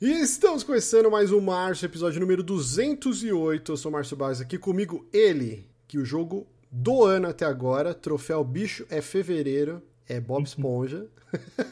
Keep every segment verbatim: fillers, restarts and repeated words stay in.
E estamos começando mais um Márcio, episódio número duzentos e oito. Eu sou o Márcio Bás, aqui comigo ele, que o jogo do ano até agora, troféu bicho é fevereiro, é Bob Esponja,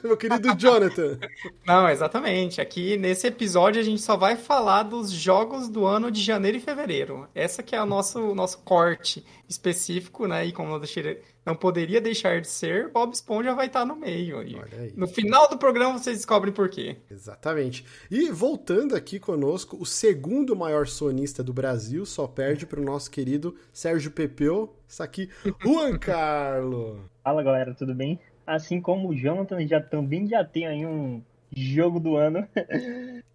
meu querido Jonathan. Não, exatamente. Aqui nesse episódio a gente só vai falar dos jogos do ano de janeiro e fevereiro. Essa que é o nosso, nosso corte específico, né? E como não, deixei, não poderia deixar de ser, Bob Esponja vai estar no meio. E olha aí. No final do programa vocês descobrem por quê. Exatamente. E voltando aqui conosco, o segundo maior sonista do Brasil só perde para o nosso querido Sérgio Pepeu. Está aqui, Juan Carlos. Fala, galera, tudo bem? Assim como o Jonathan, já também já tem aí um jogo do ano.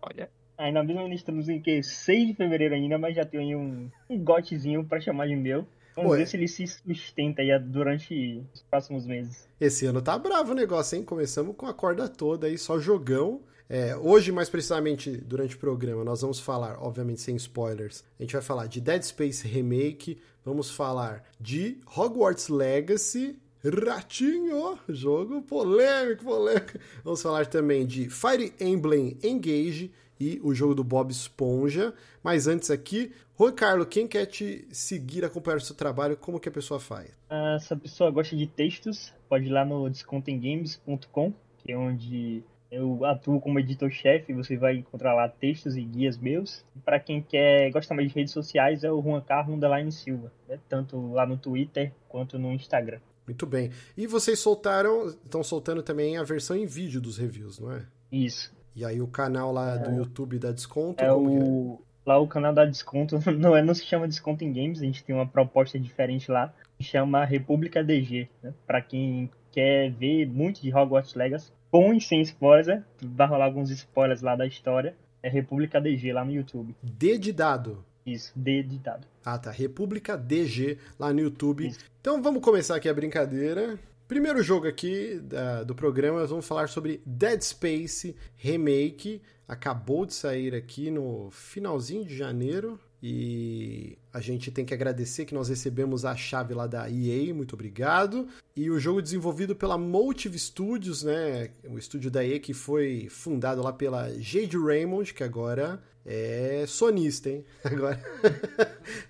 Olha. Ainda mesmo nós estamos em que seis de fevereiro ainda, mas já tem aí um, um gotezinho pra chamar de meu. Vamos Oi. ver se ele se sustenta aí durante os próximos meses. Esse ano tá bravo o negócio, hein? Começamos com a corda toda aí, só jogão. É, hoje, mais precisamente, durante o programa, nós vamos falar, obviamente sem spoilers, a gente vai falar de Dead Space Remake, vamos falar de Hogwarts Legacy, Ratinho, jogo polêmico, polêmico. Vamos falar também de Fire Emblem Engage e o jogo do Bob Esponja. Mas antes aqui, Juan Carlos, quem quer te seguir, acompanhar o seu trabalho, como que a pessoa faz? Ah, se a pessoa gosta de textos, pode ir lá no desconto em games ponto com, que é onde eu atuo como editor-chefe. Você vai encontrar lá textos e guias meus. Para quem quer gosta mais de redes sociais, é o Juan Carlos Underline Silva, né? Tanto lá no Twitter quanto no Instagram. Muito bem. E vocês soltaram, estão soltando também a versão em vídeo dos reviews, não é? Isso. E aí o canal lá é, do YouTube dá desconto? É o... É? Lá o canal dá desconto, não, é, não se chama Desconto em Games, a gente tem uma proposta diferente lá, que chama República D G, né? Pra quem quer ver muito de Hogwarts Legacy, com e sem spoilers, vai rolar alguns spoilers lá da história, é República D G lá no YouTube. D de dado. Isso, D de dado. Ah, tá. República D G lá no YouTube. Isso. Então vamos começar aqui a brincadeira. Primeiro jogo aqui da, do programa, nós vamos falar sobre Dead Space Remake. Acabou de sair aqui no finalzinho de janeiro. E a gente tem que agradecer que nós recebemos a chave lá da E A, muito obrigado. E o jogo desenvolvido pela Motive Studios, né? O estúdio da E A que foi fundado lá pela Jade Raymond, que agora é sonista, hein? Agora,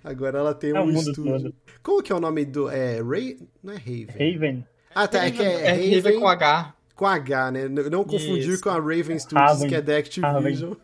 agora ela tem é um estúdio. Todo. Como que é o nome do... É Ray... Não é Raven? Raven. Ah, tá. É, que é, é Raven... Raven com H. Com H, né? Não confundir Isso. com a Raven Studios, Raven. Que é da Activision.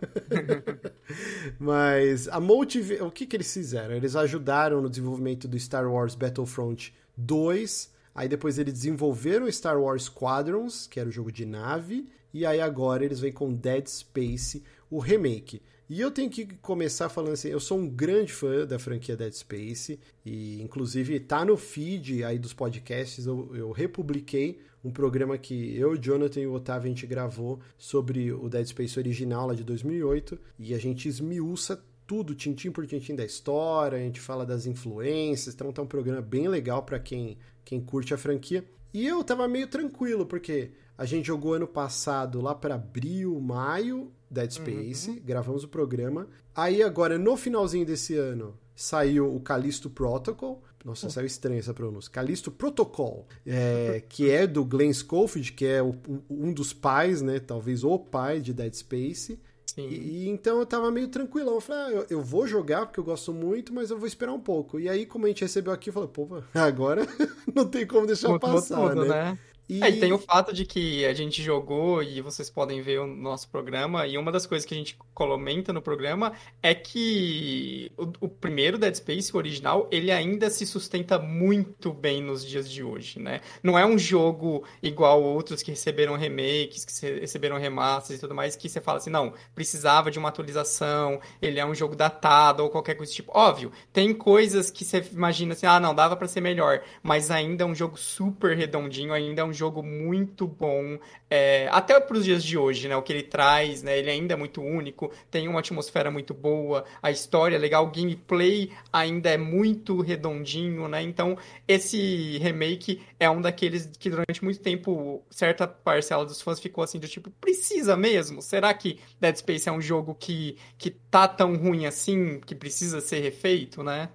Mas a Motive... O que que eles fizeram? Eles ajudaram no desenvolvimento do Star Wars Battlefront dois. Aí depois eles desenvolveram Star Wars Squadrons, que era o jogo de nave. E aí agora eles vêm com Dead Space, o remake. E eu tenho que começar falando assim, eu sou um grande fã da franquia Dead Space. E inclusive tá no feed aí dos podcasts, eu, eu republiquei um programa que eu, Jonathan e o Otávio a gente gravou sobre o Dead Space original lá de dois mil e oito e a gente esmiuça tudo, tintim por tintim da história, a gente fala das influências, então tá um programa bem legal pra quem, quem curte a franquia. E eu tava meio tranquilo, porque a gente jogou ano passado lá pra abril, maio, Dead Space, uhum. Gravamos o programa, aí agora no finalzinho desse ano saiu o Callisto Protocol. Nossa, oh. Saiu estranha essa pronúncia. Callisto Protocol, é, que é do Glenn Schofield, que é o, um dos pais, né? Talvez o pai de Dead Space. Sim. E, e então eu tava meio tranquilão. Eu falei, ah, eu, eu vou jogar porque eu gosto muito, mas eu vou esperar um pouco. E aí, como a gente recebeu aqui, eu falei, pô, agora não tem como deixar muito passar, tudo, né? né? E... É, e tem o fato de que a gente jogou, e vocês podem ver o nosso programa, e uma das coisas que a gente comenta no programa é que o, o primeiro Dead Space, o original, ele ainda se sustenta muito bem nos dias de hoje, né? Não é um jogo igual outros que receberam remakes, que receberam remasters e tudo mais, que você fala assim, não, precisava de uma atualização, ele é um jogo datado, ou qualquer coisa do tipo. Óbvio, tem coisas que você imagina assim, ah, não, dava pra ser melhor, mas ainda é um jogo super redondinho, ainda é um jogo muito bom, é, até para os dias de hoje, né? O que ele traz, né? Ele ainda é muito único, tem uma atmosfera muito boa, a história é legal, o gameplay ainda é muito redondinho, né? Então, esse remake é um daqueles que durante muito tempo, certa parcela dos fãs ficou assim, do tipo, precisa mesmo? Será que Dead Space é um jogo que, que tá tão ruim assim, que precisa ser refeito, né?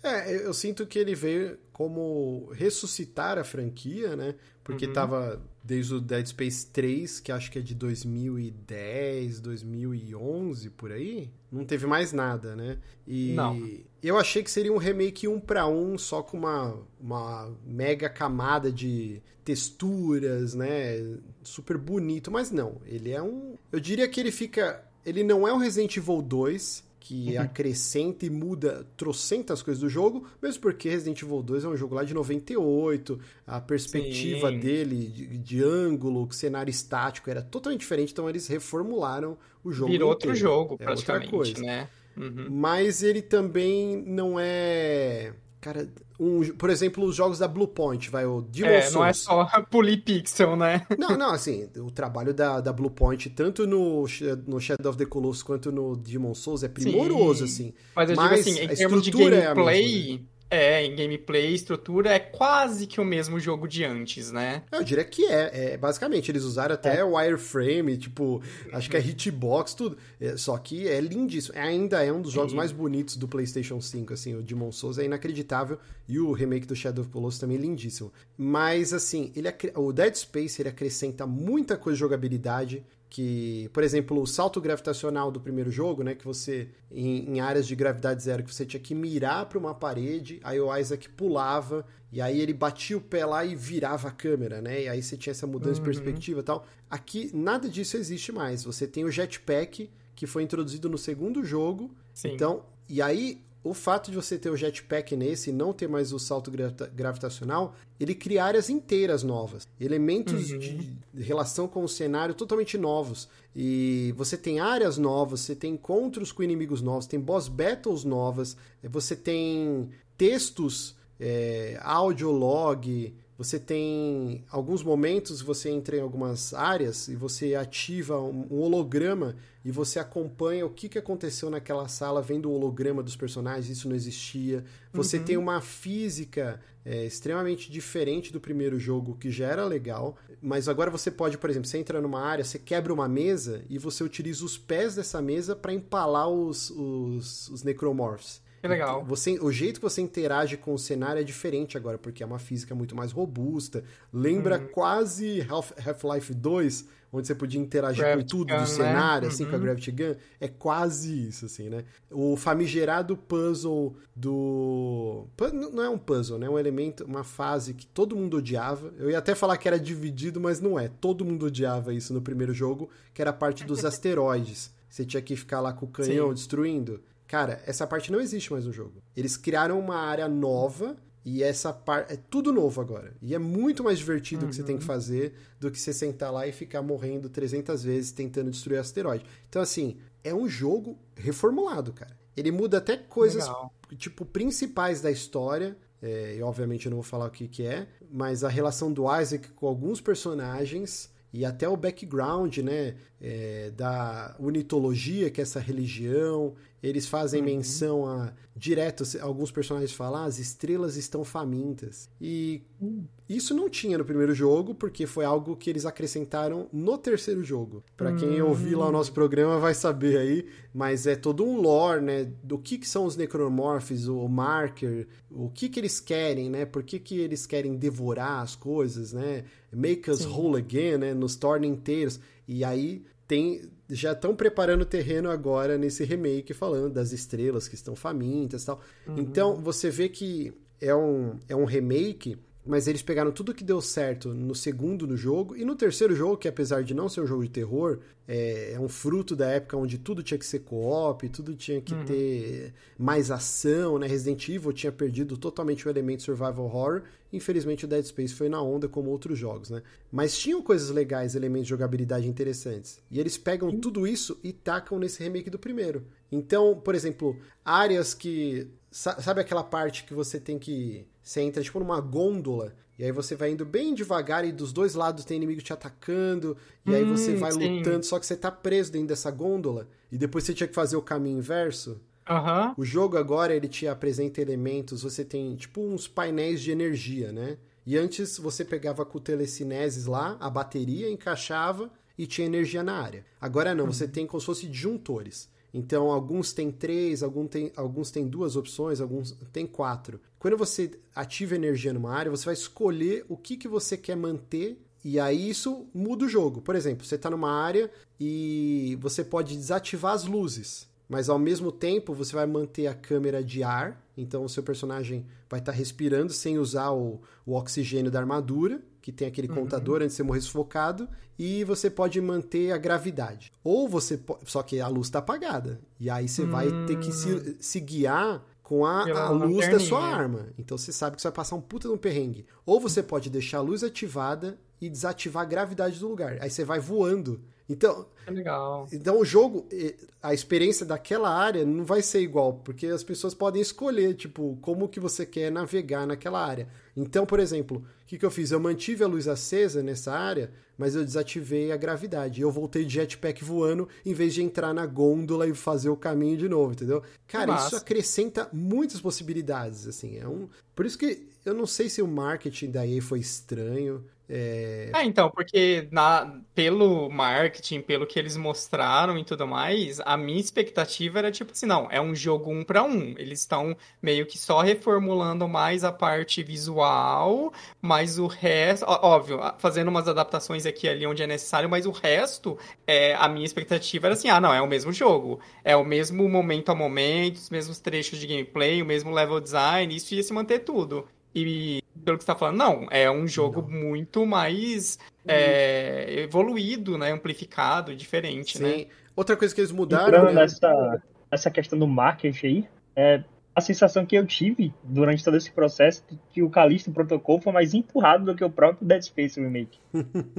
É, eu sinto que ele veio como ressuscitar a franquia, né? Porque uhum. tava desde o Dead Space três, que acho que é de dois mil e dez, dois mil e onze, por aí, não teve mais nada, né? E não. Eu achei que seria um remake um para um, só com uma, uma mega camada de texturas, né? Super bonito, mas não. Ele é um... Eu diria que ele fica... Ele não é o Resident Evil dois, que uhum. acrescenta e muda trocentas coisas do jogo, mesmo porque Resident Evil dois é um jogo lá de noventa e oito, a perspectiva Sim. dele, de, de ângulo, cenário estático, era totalmente diferente, então eles reformularam o jogo. Virou inteiro. Outro jogo, é praticamente, outra coisa. Né? Uhum. Mas ele também não é... Cara, um, por exemplo, os jogos da Bluepoint, vai, o Demon's Souls. É, não é só polir pixel, né? Não, não, assim, o trabalho da, da Bluepoint, tanto no, no Shadow of the Colossus quanto no Demon's Souls, é primoroso, Sim. assim. Mas eu digo Mas assim, em termos de gameplay, é, é, em gameplay, estrutura, é quase que o mesmo jogo de antes, né? Eu diria que é, é basicamente, eles usaram até é. wireframe, tipo, acho que é hitbox, tudo, é, só que é lindíssimo, ainda é um dos jogos Sim. mais bonitos do PlayStation cinco, assim, o Demon's Souls é inacreditável, e o remake do Shadow of Colossus também é lindíssimo, mas assim, ele acre... o Dead Space, ele acrescenta muita coisa de jogabilidade, que, por exemplo, o salto gravitacional do primeiro jogo, né, que você em, em áreas de gravidade zero, que você tinha que mirar para uma parede, aí o Isaac pulava, e aí ele batia o pé lá e virava a câmera, né, e aí você tinha essa mudança uhum. de perspectiva e tal. Aqui, nada disso existe mais. Você tem o jetpack, que foi introduzido no segundo jogo, Sim. então, e aí... O fato de você ter o jetpack nesse e não ter mais o salto gravita- gravitacional, ele cria áreas inteiras novas. Elementos uhum. de relação com o cenário totalmente novos. E você tem áreas novas, você tem encontros com inimigos novos, tem boss battles novas, você tem textos, é, audio log... Você tem alguns momentos, você entra em algumas áreas e você ativa um holograma e você acompanha o que aconteceu naquela sala vendo o holograma dos personagens, isso não existia. Você uhum. tem uma física é, extremamente diferente do primeiro jogo, que já era legal, mas agora você pode, por exemplo, você entra numa área, você quebra uma mesa e você utiliza os pés dessa mesa para empalar os, os, os necromorphs. Legal. Você, o jeito que você interage com o cenário é diferente agora, porque é uma física muito mais robusta, lembra uhum. quase Half, Half-Life dois, onde você podia interagir Gravity com tudo Gun, do cenário, né? Assim, uhum. com a Gravity Gun, é quase isso, assim, né? O famigerado puzzle do... Não é um puzzle, né? É um elemento, uma fase que todo mundo odiava, eu ia até falar que era dividido, mas não é, todo mundo odiava isso no primeiro jogo, que era a parte dos asteroides, você tinha que ficar lá com o canhão Sim. destruindo... Cara, essa parte não existe mais no jogo. Eles criaram uma área nova e essa parte... É tudo novo agora. E é muito mais divertido o uhum. que você tem que fazer do que você sentar lá e ficar morrendo trezentas vezes tentando destruir o asteroide. Então, assim, é um jogo reformulado, cara. Ele muda até coisas, Legal. tipo, principais da história... É, e, obviamente, eu não vou falar o que que é, mas a relação do Isaac com alguns personagens... E até o background, né, é, da unitologia, que é essa religião, eles fazem uhum. menção a... Direto, alguns personagens falam, ah, as estrelas estão famintas. E isso não tinha no primeiro jogo, porque foi algo que eles acrescentaram no terceiro jogo. Pra quem uhum. ouvir lá o nosso programa vai saber aí, mas é todo um lore, né, do que, que são os necromorphs, o Marker, o que que eles querem, né, por que que eles querem devorar as coisas, né, make us Sim. whole again, né, nos torna inteiros. E aí tem... já estão preparando o terreno agora nesse remake, falando das estrelas que estão famintas e tal. Uhum. Então, você vê que é um, é um remake, mas eles pegaram tudo que deu certo no segundo no jogo, e no terceiro jogo, que apesar de não ser um jogo de terror, é, é um fruto da época onde tudo tinha que ser co-op, tudo tinha que uhum. ter mais ação, né? Resident Evil tinha perdido totalmente o elemento survival horror, infelizmente o Dead Space foi na onda como outros jogos, né? Mas tinham coisas legais, elementos de jogabilidade interessantes, e eles pegam uhum. tudo isso e tacam nesse remake do primeiro. Então, por exemplo, áreas que... Sabe aquela parte que você tem que... Você entra tipo numa gôndola, e aí você vai indo bem devagar, e dos dois lados tem inimigo te atacando, e hum, aí você vai sim. lutando, só que você tá preso dentro dessa gôndola, e depois você tinha que fazer o caminho inverso. Uhum. O jogo agora, ele te apresenta elementos, você tem tipo uns painéis de energia, né? E antes você pegava com telecineses lá, a bateria encaixava, e tinha energia na área. Agora não, uhum. você tem como se fosse disjuntores. Então, alguns tem três, alguns tem, alguns tem duas opções, alguns tem quatro. Quando você ativa energia numa área, você vai escolher o que, que você quer manter E aí isso muda o jogo. Por exemplo, você está numa área e você pode desativar as luzes, mas ao mesmo tempo você vai manter a câmera de ar, então o seu personagem vai estar tá respirando sem usar o, o oxigênio da armadura, que tem aquele uhum. contador antes de você morrer sufocado, e você pode manter a gravidade. Ou você po- Só que a luz está apagada, e aí você hum. vai ter que se, se guiar com a, a luz da sua arma. Então você sabe que você vai passar um puta de um perrengue. Ou você pode deixar a luz ativada e desativar a gravidade do lugar. Aí você vai voando. Então, é legal. Então o jogo, a experiência daquela área não vai ser igual, porque as pessoas podem escolher, tipo, como que você quer navegar naquela área. Então, por exemplo, o que, que eu fiz? Eu mantive a luz acesa nessa área, mas eu desativei a gravidade. Eu voltei de jetpack voando, em vez de entrar na gôndola e fazer o caminho de novo, entendeu? Cara, Nossa. Isso acrescenta muitas possibilidades, assim. É um... Por isso que eu não sei se o marketing da E A foi estranho. É... Ah, então, porque na, pelo marketing, pelo que eles mostraram e tudo mais, a minha expectativa era tipo assim, não, é um jogo um pra um. Eles estão meio que só reformulando mais a parte visual, mas o resto, óbvio, fazendo umas adaptações aqui e ali onde é necessário, mas o resto, é, a minha expectativa era assim, ah, não, é o mesmo jogo, é o mesmo momento a momento, os mesmos trechos de gameplay, o mesmo level design, isso ia se manter tudo. E pelo que você tá falando, não, é um jogo não. muito mais é, evoluído, né? Amplificado, diferente, Sim. né? Outra coisa que eles mudaram... Entrando né? nessa, nessa questão do marketing aí, é, a sensação que eu tive durante todo esse processo é que o Callisto Protocol foi mais empurrado do que o próprio Dead Space Remake.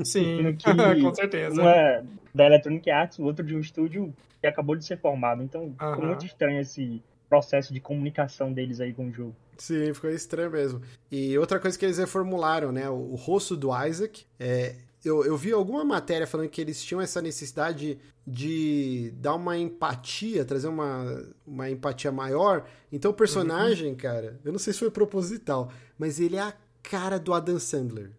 Sim, que com certeza. Uma da Electronic Arts, o outro de um estúdio que acabou de ser formado. Então, uh-huh. ficou muito estranho esse processo de comunicação deles aí com o jogo. Sim, ficou estranho mesmo. E outra coisa que eles reformularam, né? O, o rosto do Isaac. É, eu, eu vi alguma matéria falando que eles tinham essa necessidade de dar uma empatia, trazer uma, uma empatia maior. Então o personagem, uhum. cara, eu não sei se foi proposital, mas ele é a cara do Adam Sandler.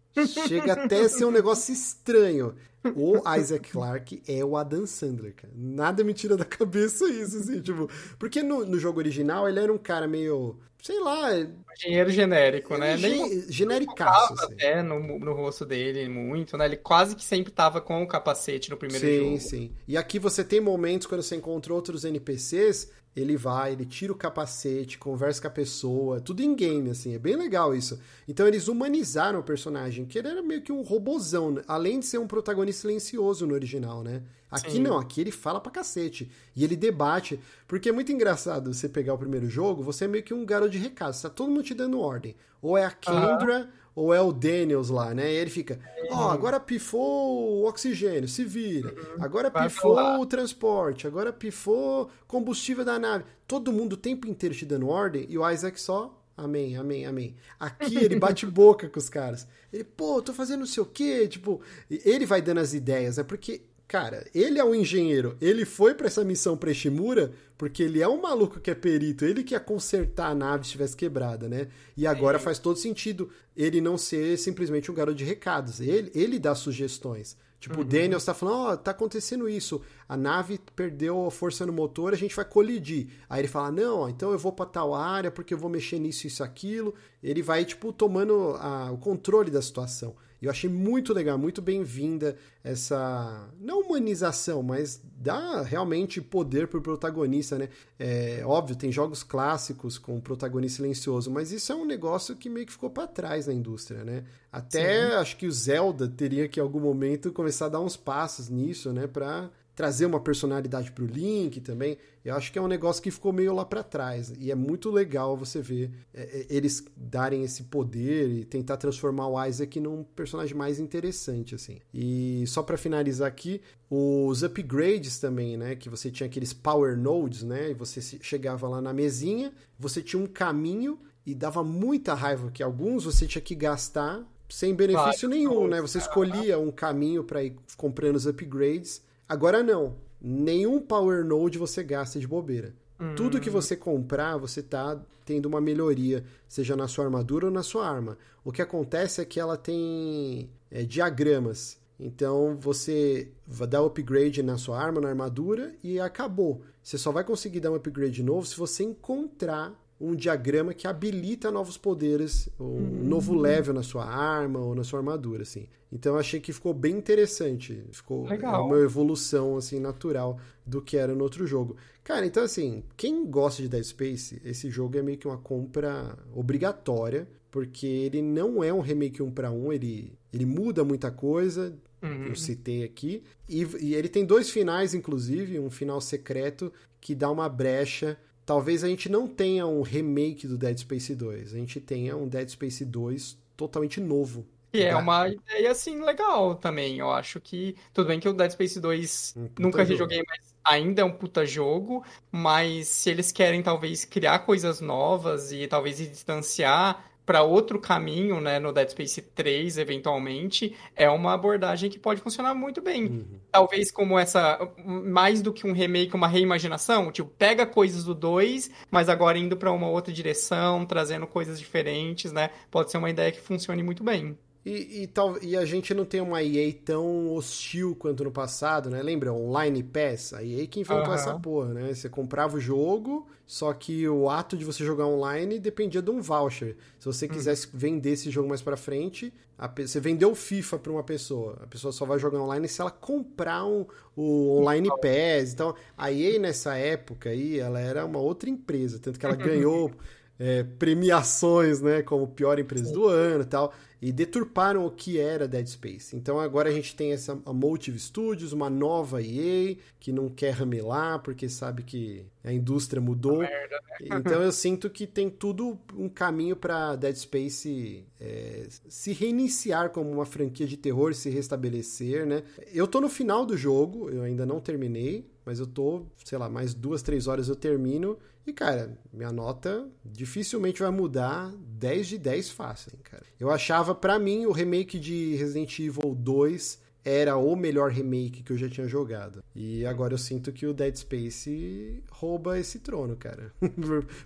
Chega até a ser um negócio estranho. O Isaac Clarke é o Adam Sandler, cara. Nada me tira da cabeça isso, assim, tipo... Porque no, no jogo original ele era um cara meio... Sei lá... Engenheiro genérico, né? Ge- Genericaço, assim. Até no, no rosto dele muito, né? Ele quase que sempre tava com o capacete no primeiro sim, jogo. Sim, sim. E aqui você tem momentos quando você encontra outros N P Cs... Ele vai, ele tira o capacete, conversa com a pessoa, tudo em game, assim, é bem legal isso. Então eles humanizaram o personagem, que ele era meio que um robozão, além de ser um protagonista silencioso no original, né? Aqui Sim. não, aqui ele fala pra cacete, e ele debate, porque é muito engraçado você pegar o primeiro jogo, você é meio que um garoto de recado, tá todo mundo te dando ordem, ou é a Kendra... Ah. Ou é o Daniels lá, né? E ele fica, ó, oh, agora pifou o oxigênio, se vira. Agora pifou o transporte, agora pifou combustível da nave. Todo mundo o tempo inteiro te dando ordem e o Isaac só, amém, amém, amém. Aqui ele bate boca com os caras. Ele, pô, tô fazendo não sei o quê, tipo... Ele vai dando as ideias, é porque... Cara, ele é um engenheiro, ele foi pra essa missão pra Ishimura, porque ele é um maluco que é perito, ele que ia consertar a nave se tivesse quebrada, né? E agora é. Faz todo sentido ele não ser simplesmente um garoto de recados, ele, ele dá sugestões. Tipo, uhum. o Daniels tá falando, ó, oh, tá acontecendo isso, a nave perdeu a força no motor, a gente vai colidir. Aí ele fala, não, então eu vou pra tal área, porque eu vou mexer nisso, isso, aquilo. Ele vai, tipo, tomando a, o controle da situação. E eu achei muito legal, muito bem-vinda essa, não humanização, mas dá realmente poder pro protagonista, né? É óbvio, tem jogos clássicos com protagonista silencioso, mas isso é um negócio que meio que ficou pra trás na indústria, né? Até Sim. acho que o Zelda teria que em algum momento começar a dar uns passos nisso, né? Pra trazer uma personalidade pro Link também. Eu acho que é um negócio que ficou meio lá pra trás. E é muito legal você ver é, eles darem esse poder e tentar transformar o Isaac num personagem mais interessante, assim. E só pra finalizar aqui, os upgrades também, né? Que você tinha aqueles power nodes, né? E você chegava lá na mesinha, você tinha um caminho e dava muita raiva, que alguns você tinha que gastar sem benefício Vai, nenhum, né? Você escolhia um caminho pra ir comprando os upgrades. Agora não, nenhum Power Node você gasta de bobeira. Hum. Tudo que você comprar, você tá tendo uma melhoria, seja na sua armadura ou na sua arma. O que acontece é que ela tem é, diagramas. Então você dá upgrade na sua arma, na armadura e acabou. Você só vai conseguir dar um upgrade novo se você encontrar um diagrama que habilita novos poderes, um uhum. novo level na sua arma ou na sua armadura, assim. Então eu achei que ficou bem interessante. Ficou legal. Uma evolução, assim, natural do que era no outro jogo. Cara, então assim, quem gosta de Dead Space, esse jogo é meio que uma compra obrigatória, porque ele não é um remake um para um, ele, ele muda muita coisa, uhum. eu citei aqui, e, e ele tem dois finais, inclusive, um final secreto que dá uma brecha. Talvez a gente não tenha um remake do Dead Space dois, a gente tenha um Dead Space dois totalmente novo. E é uma ideia, assim, legal também, eu acho que... Tudo bem que o Dead Space dois um nunca jogo. rejoguei, mas ainda é um puta jogo, mas se eles querem talvez criar coisas novas e talvez se distanciar para outro caminho, né, no Dead Space três, eventualmente, é uma abordagem que pode funcionar muito bem. Uhum. Talvez como essa, mais do que um remake, uma reimaginação, tipo, pega coisas do dois, mas agora indo para uma outra direção, trazendo coisas diferentes, né, pode ser uma ideia que funcione muito bem. E, e, tal, e a gente não tem uma E A tão hostil quanto no passado, né? Lembra? Online Pass? A E A que inventou uhum. essa porra, né? Você comprava o jogo, só que o ato de você jogar online dependia de um voucher. Se você quisesse uhum. vender esse jogo mais pra frente, a, você vendeu o FIFA pra uma pessoa. A pessoa só vai jogar online se ela comprar um, o Online uhum. Pass. Então, a E A nessa época aí, ela era uma outra empresa. Tanto que ela uhum. ganhou... É, premiações, né, como pior empresa Sim. do ano e tal, e deturparam o que era Dead Space. Então agora a gente tem essa a Motive Studios, uma nova E A, que não quer ramelar, porque sabe que a indústria mudou. Merda, né? Então eu sinto que tem tudo um caminho para Dead Space é, se reiniciar como uma franquia de terror, se restabelecer, né. Eu tô no final do jogo, eu ainda não terminei, mas eu tô, sei lá, mais duas, três horas eu termino. E, cara, minha nota dificilmente vai mudar. Dez de dez fácil, hein, cara. Eu achava, pra mim, o remake de Resident Evil dois era o melhor remake que eu já tinha jogado. E agora eu sinto que o Dead Space rouba esse trono, cara.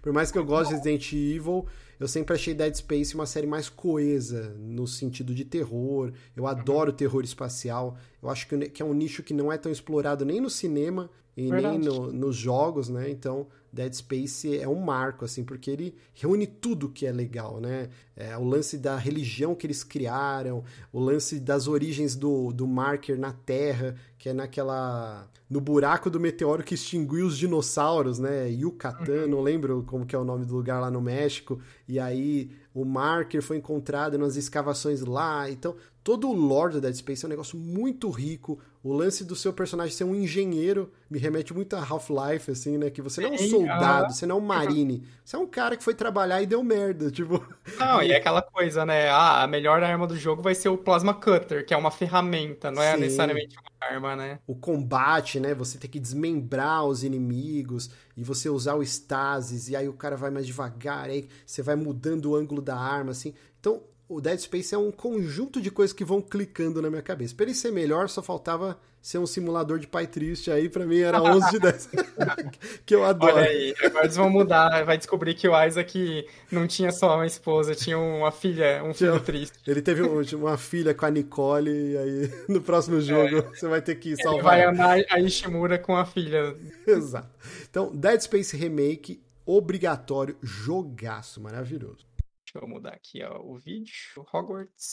Por mais que eu goste de Resident Evil, eu sempre achei Dead Space uma série mais coesa, no sentido de terror. Eu adoro terror espacial. Eu acho que é um nicho que não é tão explorado nem no cinema e Verdade. nem no, nos jogos, né? Então... Dead Space é um marco, assim, porque ele reúne tudo que é legal, né? É, o lance da religião que eles criaram, o lance das origens do, do Marker na Terra, que é naquela... no buraco do meteoro que extinguiu os dinossauros, né? Yucatán, não lembro como que é o nome do lugar lá no México. E aí o Marker foi encontrado nas escavações lá. Então, todo o lore do Dead Space é um negócio muito rico. O lance do seu personagem ser um engenheiro me remete muito a Half-Life, assim, né? Que você não é um soldado, você não é um marine. Você é um cara que foi trabalhar e deu merda, tipo... Não, e é aquela coisa, né? Ah, a melhor arma do jogo vai ser o Plasma Cutter, que é uma ferramenta, não é Sim. necessariamente uma arma, né? O combate, né? Você tem que desmembrar os inimigos e você usar o stasis, e aí o cara vai mais devagar, aí você vai mudando o ângulo da arma, assim. Então... O Dead Space é um conjunto de coisas que vão clicando na minha cabeça. Pra ele ser melhor, só faltava ser um simulador de pai triste. Aí, pra mim, era onze de dez. Que eu adoro. Olha aí, agora eles vão mudar. Vai descobrir que o Isaac não tinha só uma esposa, tinha uma filha, um filho triste. Ele teve uma filha com a Nicole, e aí no próximo jogo é, você vai ter que salvar. Ele vai andar a Ishimura com a filha. Exato. Então, Dead Space Remake, obrigatório, jogaço, maravilhoso. Vou mudar aqui, ó, o vídeo, Hogwarts.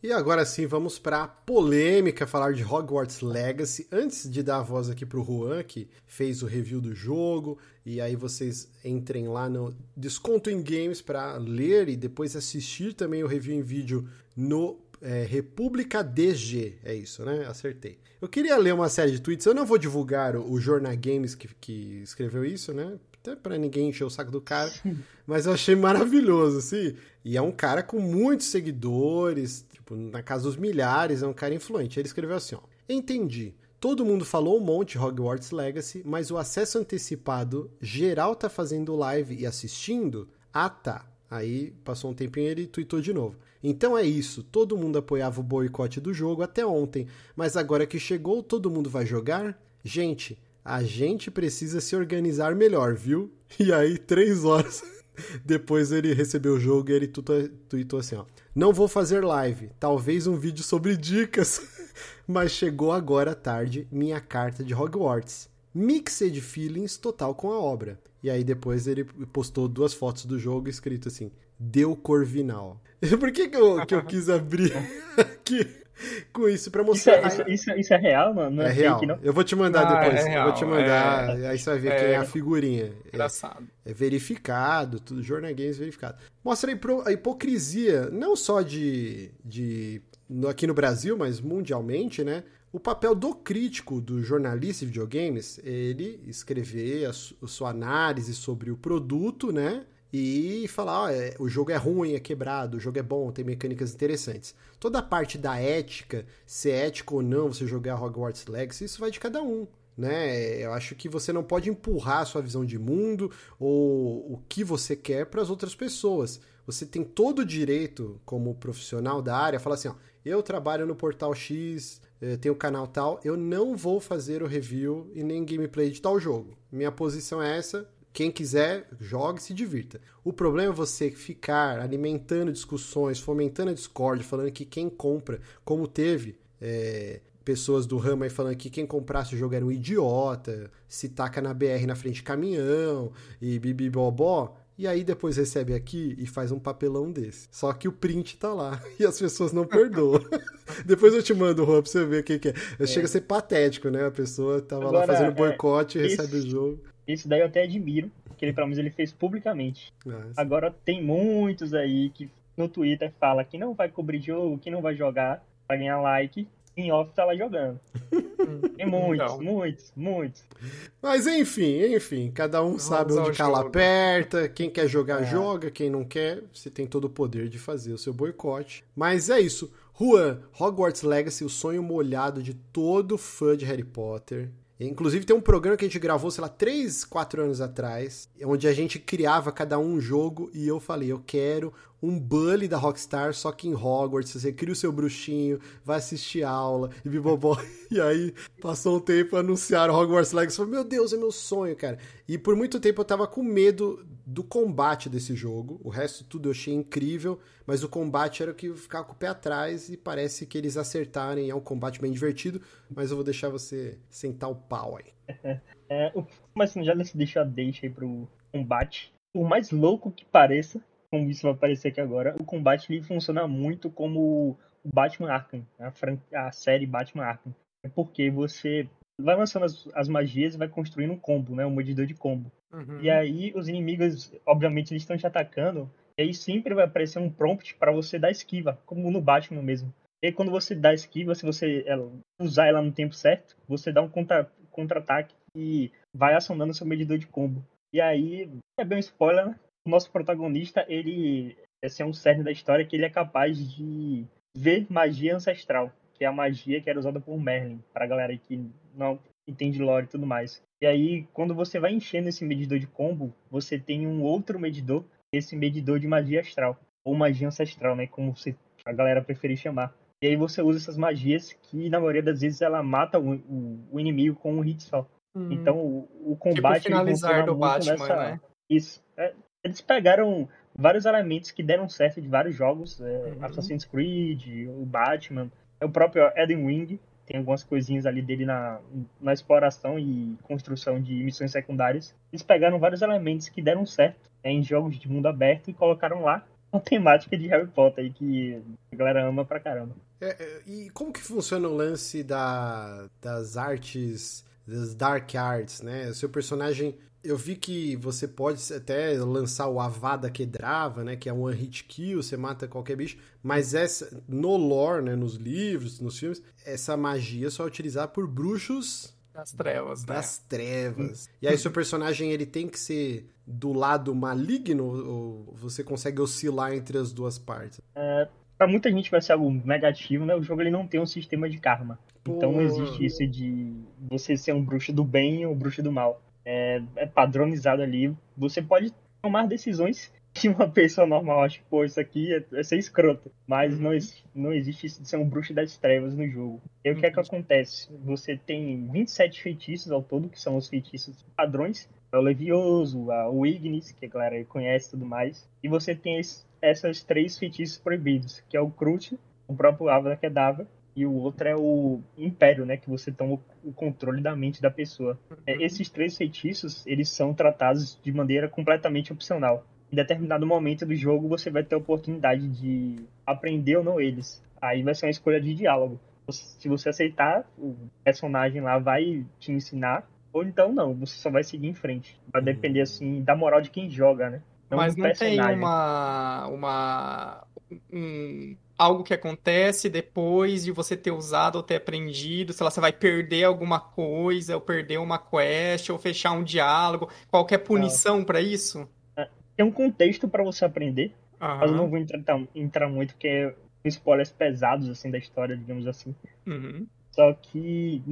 E agora sim, vamos para a polêmica, falar de Hogwarts Legacy. Antes de dar a voz aqui para o Juan, que fez o review do jogo, e aí vocês entrem lá no Desconto em Games para ler e depois assistir também o review em vídeo no é, República D G. É isso, né? Acertei. Eu queria ler uma série de tweets, eu não vou divulgar o, o Jornal Games que, que escreveu isso, né? Até pra ninguém encher o saco do cara, mas eu achei maravilhoso, assim. E é um cara com muitos seguidores, tipo, na casa dos milhares, é um cara influente. Ele escreveu assim, ó. Entendi. Todo mundo falou um monte Hogwarts Legacy, mas o acesso antecipado, geral tá fazendo live e assistindo? Ah, tá. Aí, passou um tempinho e ele tweetou de novo. Então é isso, todo mundo apoiava o boicote do jogo até ontem, mas agora que chegou, todo mundo vai jogar? Gente... A gente precisa se organizar melhor, viu? E aí, três horas depois ele recebeu o jogo e ele tweetou assim, ó. Não vou fazer live, talvez um vídeo sobre dicas, mas chegou agora à tarde minha carta de Hogwarts. mixed feelings total com a obra. E aí depois ele postou duas fotos do jogo escrito assim, deu Corvinal. Por que que eu, que eu quis abrir aqui com isso pra mostrar? Isso é, isso, isso, isso é real, mano? Não é, é real. Fake, não? Eu vou te mandar ah, depois. É real, eu vou te mandar, é... aí você vai ver é... quem é a figurinha. Engraçado. É, é verificado, tudo, Jornal Games verificado. Mostra a hipocrisia, não só de, de aqui no Brasil, mas mundialmente, né? O papel do crítico, do jornalista de videogames, ele escrever a, su, a sua análise sobre o produto, né? E falar, ó, é, o jogo é ruim, é quebrado, o jogo é bom, tem mecânicas interessantes. Toda a parte da ética, se é ético ou não você jogar Hogwarts Legacy, isso vai de cada um, né? Eu acho que você não pode empurrar a sua visão de mundo ou o que você quer para as outras pessoas. Você tem todo o direito, como profissional da área, falar assim, ó, eu trabalho no portal X, tenho o canal tal, eu não vou fazer o review e nem gameplay de tal jogo. Minha posição é essa... Quem quiser, jogue e se divirta. O problema é você ficar alimentando discussões, fomentando a discórdia, falando que quem compra, como teve é, pessoas do ramo aí falando que quem comprasse o jogo era um idiota, se taca na B R na frente de caminhão e bibibobó, e aí depois recebe aqui e faz um papelão desse. Só que o print tá lá e as pessoas não perdoam. Depois eu te mando, Juan, pra você ver o que, que é. é. Chega a ser patético, né? A pessoa tava Agora, lá fazendo boicote é, e recebe isso... o jogo. Isso daí eu até admiro, porque ele, pelo menos ele fez publicamente. Nossa. Agora tem muitos aí que no Twitter fala que não vai cobrir jogo, que não vai jogar, vai ganhar like, em off tá lá jogando. Tem muitos, não. muitos, muitos. Mas enfim, enfim, cada um Vamos sabe onde cala aperta, quem quer jogar é. joga, quem não quer, você tem todo o poder de fazer o seu boicote. Mas é isso. Juan, Hogwarts Legacy, o sonho molhado de todo fã de Harry Potter. Inclusive tem um programa que a gente gravou, sei lá, três, quatro anos atrás, onde a gente criava cada um um jogo e eu falei, eu quero um bully da Rockstar, só que em Hogwarts, você cria o seu bruxinho, vai assistir aula, e bibobó. E aí, passou um tempo, anunciaram Hogwarts Legacy, eu falei, meu Deus, é meu sonho, cara. E por muito tempo eu tava com medo do combate desse jogo, o resto tudo eu achei incrível, mas o combate era o que eu ficava com o pé atrás e parece que eles acertarem, é um combate bem divertido, mas eu vou deixar você sentar o pau aí. É, mas assim, já deixa a deixa aí pro combate, por mais louco que pareça, como isso vai aparecer aqui agora, o combate ele funciona muito como o Batman Arkham, a, fran- a série Batman Arkham. É porque você vai lançando as, as magias e vai construindo um combo, né? Um medidor de combo. Uhum. E aí os inimigos, obviamente, eles estão te atacando, e aí sempre vai aparecer um prompt para você dar esquiva, como no Batman mesmo. E aí, quando você dá esquiva, se você ela, usar ela no tempo certo, você dá um contra, contra-ataque e vai acionando seu medidor de combo. E aí, é bem um spoiler, né? O nosso protagonista, ele, esse é um cerne da história, que ele é capaz de ver magia ancestral, que é a magia que era usada por Merlin, pra galera que não entende lore e tudo mais. E aí, quando você vai enchendo esse medidor de combo, você tem um outro medidor, esse medidor de magia astral, ou magia ancestral, né, como você, a galera preferir chamar. E aí você usa essas magias que, na maioria das vezes, ela mata o, o, o inimigo com um hit só. Hum. Então, o, o combate... Tipo finalizar do Batman, nessa, né? Isso, é... Eles pegaram vários elementos que deram certo de vários jogos, é, uhum. Assassin's Creed, o Batman, o próprio Elden Ring, tem algumas coisinhas ali dele na, na exploração e construção de missões secundárias. Eles pegaram vários elementos que deram certo, né, em jogos de mundo aberto e colocaram lá uma temática de Harry Potter, que a galera ama pra caramba. É, e como que funciona o lance da, das artes, das dark arts, né? O seu personagem... Eu vi que você pode até lançar o Avada Kedavra, né? Que é um one-hit kill, você mata qualquer bicho. Mas essa, no lore, né? Nos livros, nos filmes, essa magia só é utilizada por bruxos... Das trevas, né? Das trevas. E aí, seu personagem, ele tem que ser do lado maligno? Ou você consegue oscilar entre as duas partes? É, pra muita gente vai ser algo negativo, né? O jogo ele não tem um sistema de karma. Pô. Então, não existe isso de você ser um bruxo do bem ou um bruxo do mal. É, é padronizado ali, você pode tomar decisões que uma pessoa normal acha, pô, isso aqui é, é ser escroto, mas não, não existe isso de ser um bruxo das trevas no jogo. E o que é que acontece? Você tem vinte e sete feitiços ao todo, que são os feitiços padrões, o Levioso, o Ignis, que a galera conhece e tudo mais, e você tem esses três feitiços proibidos, que é o Crute, o próprio Avada Kedavra, e o outro é o Império, né, que você toma o controle da mente da pessoa. É, esses três feitiços, eles são tratados de maneira completamente opcional. Em determinado momento do jogo, você vai ter a oportunidade de aprender ou não eles. Aí vai ser uma escolha de diálogo. Se você aceitar, o personagem lá vai te ensinar, ou então não, você só vai seguir em frente. Vai depender, assim, da moral de quem joga, né? Não Mas não personagem. tem uma... uma um, algo que acontece depois de você ter usado ou ter aprendido, sei lá, você vai perder alguma coisa, ou perder uma quest, ou fechar um diálogo, qualquer punição pra isso? Tem um contexto pra você aprender, uhum. mas eu não vou entrar, entrar muito, porque é spoilers pesados, assim, da história, digamos assim. Uhum. Só que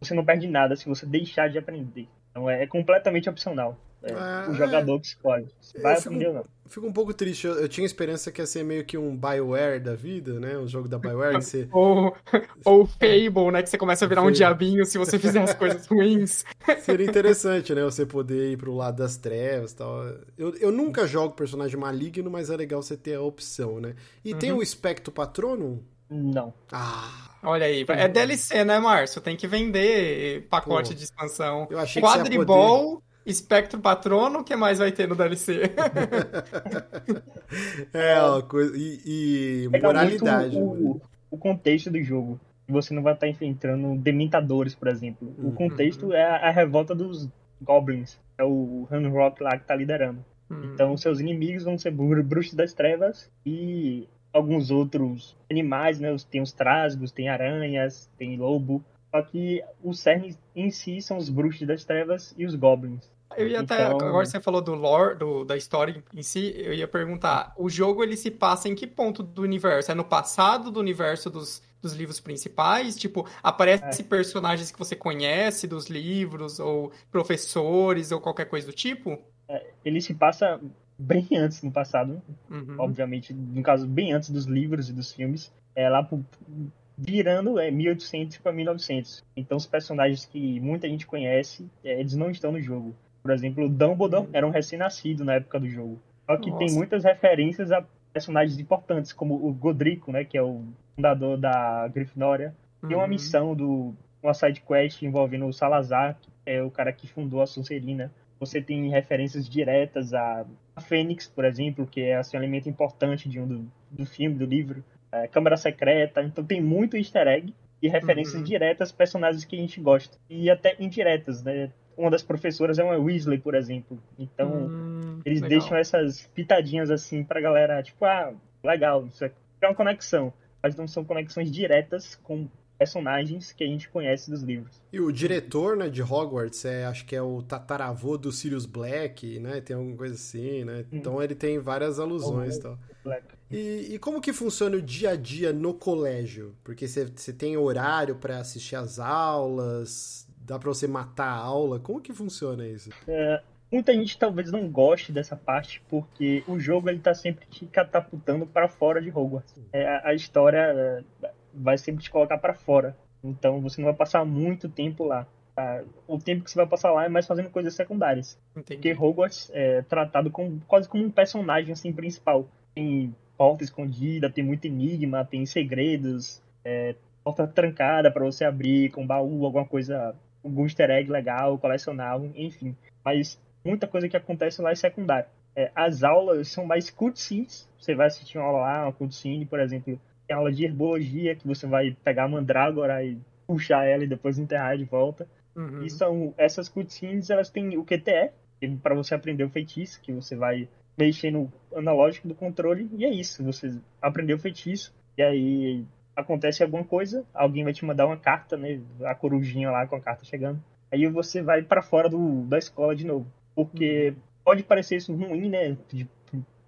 você não perde nada se você deixar de aprender. Então é completamente opcional. É, ah, o jogador que escolhe. Vai aprender ou não. Fico um pouco triste. Eu, eu tinha esperança que ia ser meio que um BioWare da vida, né? Um jogo da BioWare. Que você... ou, ou Fable, né? Que você começa a virar Fable. Um diabinho se você fizer as coisas ruins. Seria interessante, né? Você poder ir pro lado das trevas e tal. Eu, eu nunca jogo personagem maligno, mas é legal você ter a opção, né? E uhum. tem o Spectro Patronum? Não. Ah... Olha aí, é D L C, né, Márcio? Tem que vender pacote Pô, de expansão. Eu achei Quadribol... que Espectro Patrono, o que mais vai ter no D L C? é, ó, coisa, e, e moralidade. O, o contexto do jogo. Você não vai estar enfrentando dementadores, por exemplo. O contexto uhum. é a, a revolta dos goblins. É o Hanrock lá que tá liderando. Uhum. Então, seus inimigos vão ser bruxos das trevas e alguns outros animais, né? Tem os trasgos, tem aranhas, tem lobo. Só que o cerne em si são os bruxos das trevas e os goblins. Eu ia então... até, agora você falou do lore, do, da história em si, eu ia perguntar, o jogo ele se passa em que ponto do universo? É no passado do universo dos, dos livros principais? Tipo, aparecem é. personagens que você conhece dos livros, ou professores, ou qualquer coisa do tipo? É, ele se passa bem antes no passado, uhum. obviamente, no caso, bem antes dos livros e dos filmes. É lá pro... virando é, mil e oitocentos para mil e novecentos. Então, os personagens que muita gente conhece, é, eles não estão no jogo. Por exemplo, o Dumbledore era um recém-nascido na época do jogo. Só que Nossa. tem muitas referências a personagens importantes, como o Godrico, né, que é o fundador da Grifinória. Tem uma uhum. missão, do, uma side quest envolvendo o Salazar, que é o cara que fundou a Sonserina. Você tem referências diretas a, a Fênix, por exemplo, que é assim, um elemento importante de um do, do filme, do livro. É, Câmara Secreta, então tem muito easter egg e referências uhum. diretas a personagens que a gente gosta, e até indiretas, né? Uma das professoras é uma Weasley, por exemplo, então uhum, eles legal. deixam essas pitadinhas assim pra galera, tipo, ah, legal, isso aqui é uma conexão, mas não são conexões diretas com personagens que a gente conhece dos livros. E o diretor, né, de Hogwarts, é, acho que é o tataravô do Sirius Black, né, tem alguma coisa assim, né, uhum. então ele tem várias alusões e tal. Black. E, e como que funciona o dia a dia no colégio? Porque você tem horário para assistir às aulas, dá para você matar a aula, como que funciona isso? É, muita gente talvez não goste dessa parte, porque o jogo ele tá sempre te catapultando para fora de Hogwarts. É, a, a história vai sempre te colocar para fora, então você não vai passar muito tempo lá. Tá? O tempo que você vai passar lá é mais fazendo coisas secundárias. Entendi. Porque Hogwarts é tratado como, quase como um personagem assim, principal. Tem porta escondida, tem muito enigma, tem segredos, é, porta trancada pra você abrir com baú, alguma coisa, algum easter egg legal, colecionável, enfim. Mas muita coisa que acontece lá é secundária. É, as aulas são mais cutscenes, você vai assistir uma aula lá, uma cutscene, por exemplo, tem aula de herbologia, que você vai pegar a mandrágora e puxar ela e depois enterrar de volta. Uhum. E são essas cutscenes, elas têm o Q T E, pra você aprender o feitiço, que você vai... mexendo no analógico do controle, e é isso, você aprendeu o feitiço, e aí acontece alguma coisa, alguém vai te mandar uma carta, né, a corujinha lá com a carta chegando, aí você vai pra fora do, da escola de novo, porque pode parecer isso ruim, né, de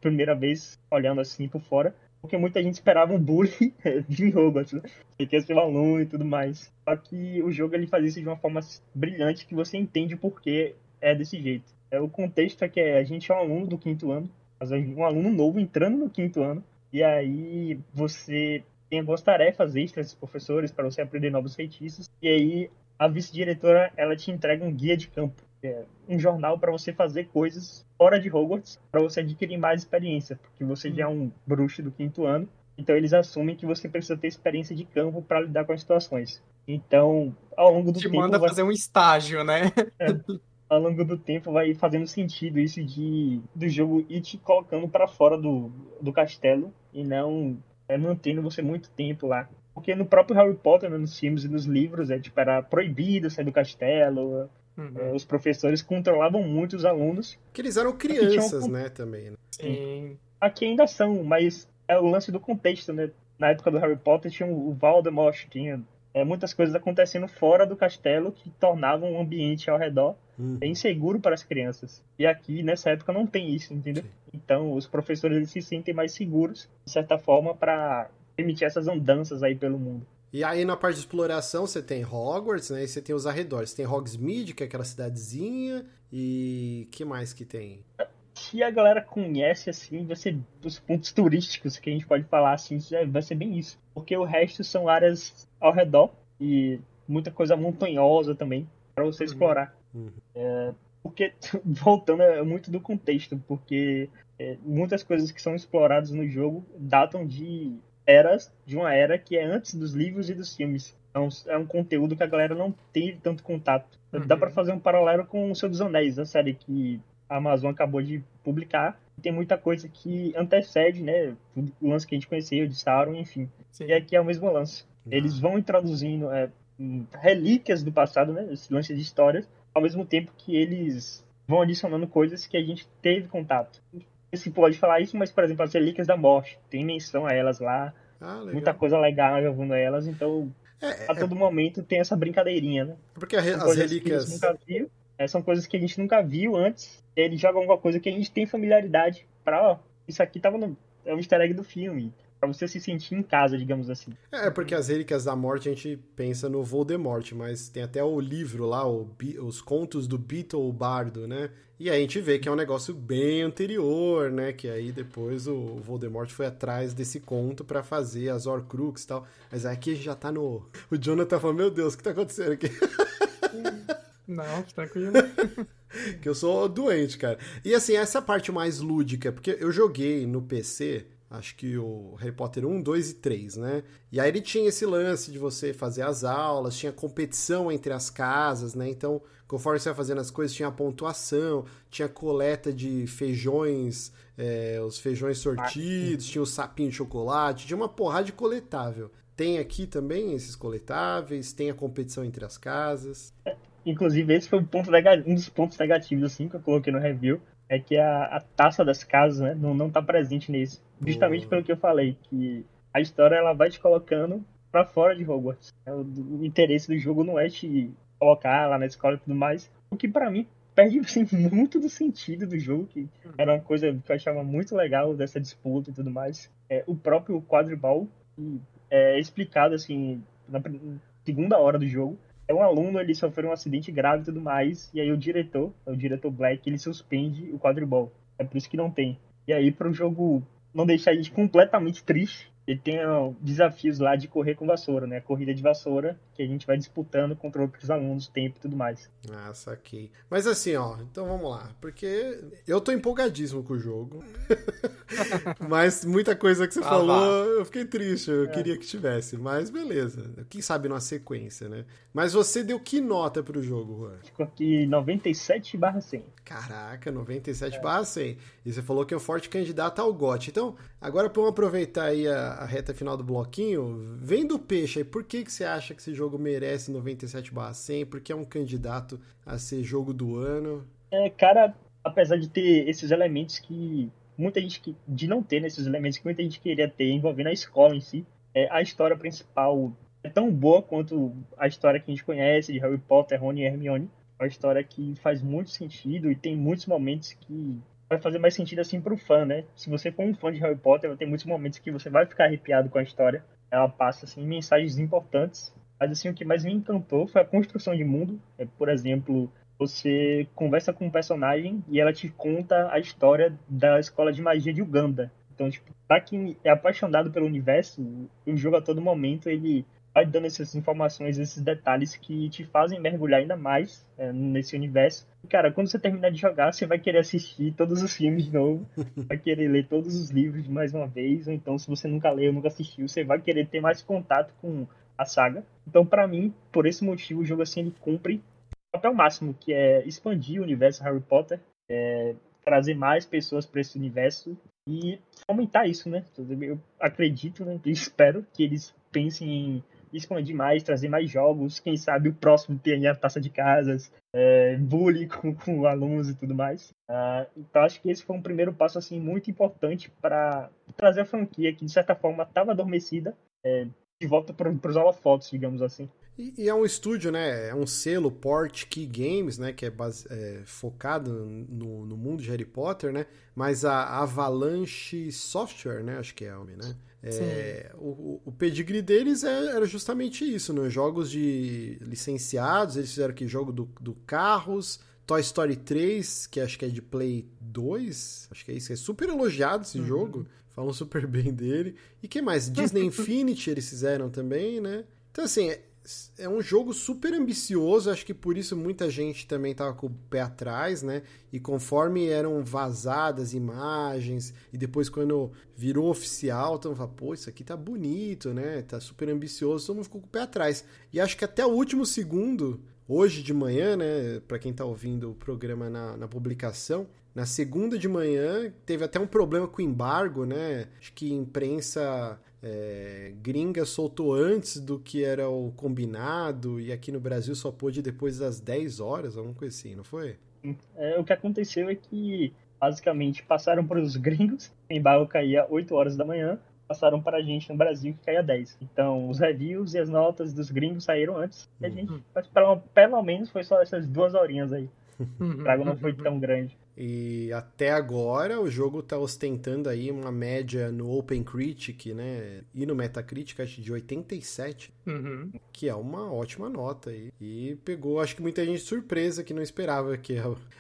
primeira vez olhando assim por fora, porque muita gente esperava um bullying de Hogwarts, né, você quer ser um aluno e tudo mais, só que o jogo ele faz isso de uma forma brilhante que você entende o porquê é desse jeito. O contexto é que a gente é um aluno do quinto ano, um aluno novo entrando no quinto ano, e aí você tem algumas tarefas extras dos professores para você aprender novos feitiços, e aí a vice-diretora ela te entrega um guia de campo, é um jornal para você fazer coisas fora de Hogwarts, para você adquirir mais experiência, porque você já é um bruxo do quinto ano, Então eles assumem que você precisa ter experiência de campo para lidar com as situações. Então, ao longo do Te tempo... Te manda vai... fazer um estágio, né? É, ao longo do tempo vai fazendo sentido isso de, do jogo ir te colocando para fora do, do castelo e não é, mantendo você muito tempo lá. Porque no próprio Harry Potter, né, nos filmes e nos livros, é, tipo, era proibido sair do castelo... Uhum. Os professores controlavam muito os alunos. Porque eles eram crianças, tinham... né, também. Né? Sim. Aqui ainda são, mas é o lance do contexto, né? Na época do Harry Potter tinha o Voldemort, tinha é, muitas coisas acontecendo fora do castelo que tornavam o ambiente ao redor hum. bem seguro para as crianças. E aqui, nessa época, não tem isso, entendeu? Sim. Então, os professores eles se sentem mais seguros, de certa forma, para permitir essas andanças aí pelo mundo. E aí na parte de exploração você tem Hogwarts, né? E você tem os arredores. Você tem Hogsmeade, que é aquela cidadezinha. E que mais que tem? Se a galera conhece, assim, vai ser os pontos turísticos que a gente pode falar, assim, vai ser bem isso. Porque o resto são áreas ao redor e muita coisa montanhosa também para você uhum. explorar. Uhum. É, porque, voltando, é muito do contexto. Porque é, muitas coisas que são exploradas no jogo datam de... eras de uma era que é antes dos livros e dos filmes. Então, é um conteúdo que a galera não teve tanto contato. Uhum. Dá pra fazer um paralelo com O Senhor dos Anéis, a série que a Amazon acabou de publicar. Tem muita coisa que antecede, né? O lance que a gente conheceu de Sauron, enfim. Sim. E aqui é o mesmo lance. Uhum. Eles vão introduzindo é, relíquias do passado, né? Esse lance de histórias, ao mesmo tempo que eles vão adicionando coisas que a gente teve contato. Se pode falar isso, mas, por exemplo, as relíquias da morte, tem menção a elas lá, ah, muita coisa legal envolvendo elas, então é, a todo é... momento tem essa brincadeirinha, né? Porque as relíquias... Nunca viu, é, são coisas que a gente nunca viu antes, eles jogam alguma coisa que a gente tem familiaridade pra, ó, isso aqui tava no... é um easter egg do filme, pra você se sentir em casa, digamos assim. É, porque as relíquias da morte a gente pensa no Voldemort, mas tem até o livro lá, o Bi... os contos do Beetle Bardo, né? E aí a gente vê que é um negócio bem anterior, né? Que aí depois o Voldemort foi atrás desse conto pra fazer as Horcrux e tal. Mas aí aqui a gente já tá no... O Jonathan falou, meu Deus, o que tá acontecendo aqui? Não, tranquilo. Que eu sou doente, cara. E assim, essa parte mais lúdica, porque eu joguei no P C... Acho que o Harry Potter um, dois e três, né? E aí ele tinha esse lance de você fazer as aulas, tinha competição entre as casas, né? Então, conforme você ia fazendo as coisas, tinha a pontuação, tinha coleta de feijões, é, os feijões sortidos, tinha o sapinho de chocolate, tinha uma porrada de coletável. Tem aqui também esses coletáveis, tem a competição entre as casas. Inclusive, esse foi um, ponto negativo, um dos pontos negativos, assim, que eu coloquei no review. É que a, a taça das casas, né, não, não tá presente nisso. Justamente uhum. pelo que eu falei, que a história ela vai te colocando pra fora de Hogwarts. O, o interesse do jogo não é te colocar lá na escola e tudo mais. O que pra mim perde assim, muito do sentido do jogo, que uhum. era uma coisa que eu achava muito legal dessa disputa e tudo mais. É, o próprio quadribol é explicado assim, na segunda hora do jogo. É um aluno, ele sofreu um acidente grave e tudo mais, e aí o diretor, o diretor Black, ele suspende o quadribol. É por isso que não tem. E aí, para o jogo não deixar a gente completamente triste, ele tem ó, desafios lá de correr com vassoura, né? Corrida de vassoura, que a gente vai disputando contra outros alunos, tempo e tudo mais. Ah, saquei. Mas assim, ó, então vamos lá. Porque eu tô empolgadíssimo com o jogo. Mas muita coisa que você ah, falou, lá. eu fiquei triste. Eu é. queria que tivesse. Mas beleza. Quem sabe numa sequência, né? Mas você deu que nota pro jogo, Juan? Ficou aqui noventa e sete barra cem. Caraca, noventa e sete barra cem. E você falou que é um forte candidato ao GOT. Então, agora vamos aproveitar aí a a reta final do bloquinho, vem do peixe aí, por que, que você acha que esse jogo merece noventa e sete barra cem, porque é um candidato a ser jogo do ano? É, cara, apesar de ter esses elementos que muita gente, que, de não ter nesses elementos que muita gente queria ter envolvendo a escola em si, é, a história principal é tão boa quanto a história que a gente conhece de Harry Potter, Rony e Hermione, uma história que faz muito sentido e tem muitos momentos que vai fazer mais sentido assim pro fã, né? Se você for um fã de Harry Potter, vai ter muitos momentos que você vai ficar arrepiado com a história. Ela passa, assim, mensagens importantes. Mas, assim, o que mais me encantou foi a construção de mundo. É, por exemplo, você conversa com um personagem e ela te conta a história da escola de magia de Uganda. Então, tipo, pra quem é apaixonado pelo universo, o jogo a todo momento, ele vai dando essas informações, esses detalhes que te fazem mergulhar ainda mais é, nesse universo. E, cara, quando você terminar de jogar, você vai querer assistir todos os filmes de novo, vai querer ler todos os livros mais uma vez, ou então, se você nunca leu, nunca assistiu, você vai querer ter mais contato com a saga. Então, pra mim, por esse motivo, o jogo, assim, ele cumpre o papel máximo, que é expandir o universo Harry Potter, é, trazer mais pessoas pra esse universo e aumentar isso, né? Eu acredito, né, e espero que eles pensem em expandir mais, trazer mais jogos, quem sabe o próximo tem a taça de casas, é, bullying com, com alunos e tudo mais. Uh, então acho que esse foi um primeiro passo assim, muito importante para trazer a franquia que de certa forma estava adormecida é, de volta para os holofotes, digamos assim. E, e é um estúdio, né? É um selo, Port Key Games, né? Que é, base, é focado no, no mundo de Harry Potter, né? Mas a Avalanche Software, né? Acho que é a nome, né? É, o, o pedigree deles era justamente isso, né? Jogos de licenciados, eles fizeram aqui jogo do, do Carros, Toy Story três, que acho que é de Play dois, acho que é isso, é super elogiado esse uhum. jogo, falam super bem dele. E que mais? Disney Infinity eles fizeram também, né? Então assim, é, é um jogo super ambicioso, acho que por isso muita gente também tava com o pé atrás, né? E conforme eram vazadas imagens, e depois quando virou oficial, todo mundo fala, pô, isso aqui tá bonito, né? Tá super ambicioso, todo mundo ficou com o pé atrás. E acho que até o último segundo, hoje de manhã, né? Pra quem tá ouvindo o programa na, na publicação, na segunda de manhã, teve até um problema com o embargo, né? Acho que imprensa... É, gringa soltou antes do que era o combinado e aqui no Brasil só pôde depois das dez horas, alguma coisa assim, não foi? É, o que aconteceu é que basicamente passaram para os gringos, o embargo caía oito horas da manhã, passaram para a gente no Brasil que caía dez. Então os reviews e as notas dos gringos saíram antes e a gente, uhum. mas, pelo, pelo menos foi só essas duas horinhas aí. O trago não foi tão grande. E até agora o jogo tá ostentando aí uma média no OpenCritic, né? E no Metacritic, acho, de oitenta e sete, uhum. que é uma ótima nota aí. E pegou, acho que muita gente surpresa, que não esperava que...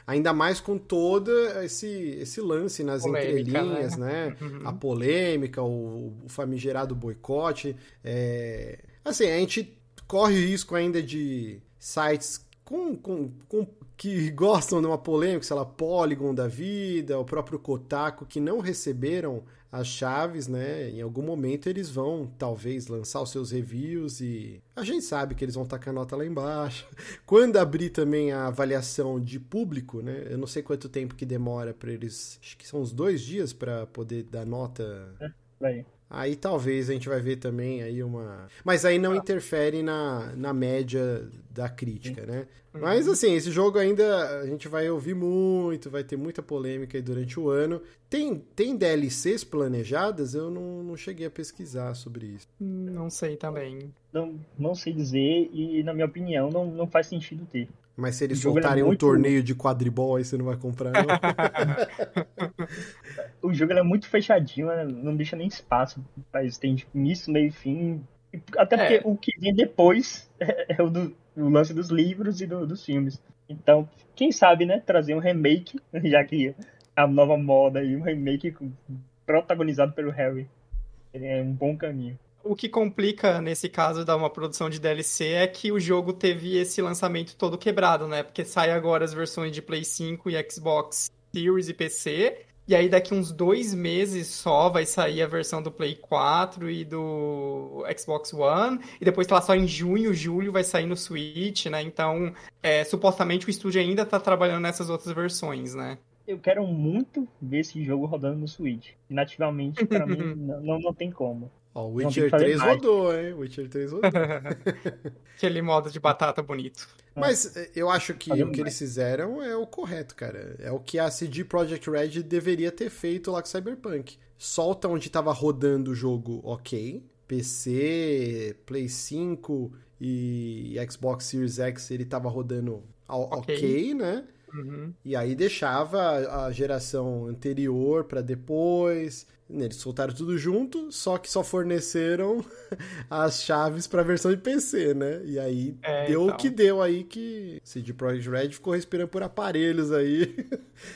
Ainda mais com todo esse, esse lance nas polêmica, entrelinhas, né? né? Uhum. A polêmica, o, o famigerado boicote. É... Assim, a gente corre o risco ainda de sites com... com, com que gostam de uma polêmica, sei lá, Polygon da vida, o próprio Kotaku, que não receberam as chaves, né? Em algum momento eles vão, talvez, lançar os seus reviews e a gente sabe que eles vão tacar a nota lá embaixo. Quando abrir também a avaliação de público, né? Eu não sei quanto tempo que demora para eles... Acho que são uns dois dias para poder dar nota... É, vai. Aí talvez a gente vai ver também aí uma... Mas aí não interfere na, na média da crítica, né? Mas assim, esse jogo ainda a gente vai ouvir muito, vai ter muita polêmica aí durante o ano. Tem, tem D L Cs planejadas? Eu não, não cheguei a pesquisar sobre isso. Não sei também. Não, não sei dizer e, na minha opinião, não, não faz sentido ter. Mas se eles soltarem é muito... um torneio de quadribol, aí você não vai comprar, não. O jogo é muito fechadinho, né? Não deixa nem espaço pra isso. Tem início, meio e fim. Até porque é. o que vem depois é o, do, o lance dos livros e do, dos filmes. Então, quem sabe, né? Trazer um remake, já que a nova moda aí, um remake protagonizado pelo Harry. Ele é um bom caminho. O que complica, nesse caso, da uma produção de D L C é que o jogo teve esse lançamento todo quebrado, né? Porque sai agora as versões de Play cinco e Xbox Series e P C, e aí daqui uns dois meses só vai sair a versão do Play quatro e do Xbox One, e depois tá lá só em junho, julho, vai sair no Switch, né? Então, é, supostamente o estúdio ainda tá trabalhando nessas outras versões, né? Eu quero muito ver esse jogo rodando no Switch. Nativamente, pra mim, não, não tem como. Ó, o Witcher três mais. rodou, hein? O Witcher três rodou. Aquele modo de batata bonito. Mas eu acho que Fazendo o que mais. eles fizeram é o correto, cara. É o que a C D Projekt Red deveria ter feito lá com o Cyberpunk. Solta onde tava rodando o jogo, ok. P C, Play cinco e Xbox Series X, ele tava rodando ok, okay, né? Uhum. E aí deixava a geração anterior pra depois. Eles soltaram tudo junto, só que só forneceram as chaves pra versão de P C, né? E aí é, deu então. o que deu aí, que C D Projekt Red ficou respirando por aparelhos aí.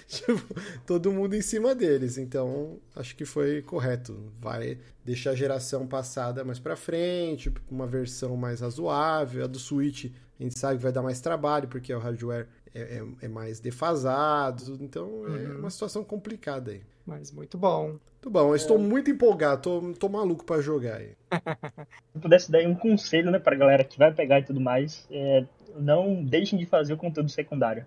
Tipo, todo mundo em cima deles. Então, acho que foi correto. Vai deixar a geração passada mais pra frente, uma versão mais razoável. A do Switch, a gente sabe que vai dar mais trabalho, porque o hardware é, é, é mais defasado. Então, uhum. é uma situação complicada aí. Mas muito bom. Muito bom, eu estou é. muito empolgado, tô, tô maluco pra jogar aí. Se pudesse dar um conselho, né, pra galera que vai pegar e tudo mais, é, não deixem de fazer o conteúdo secundário.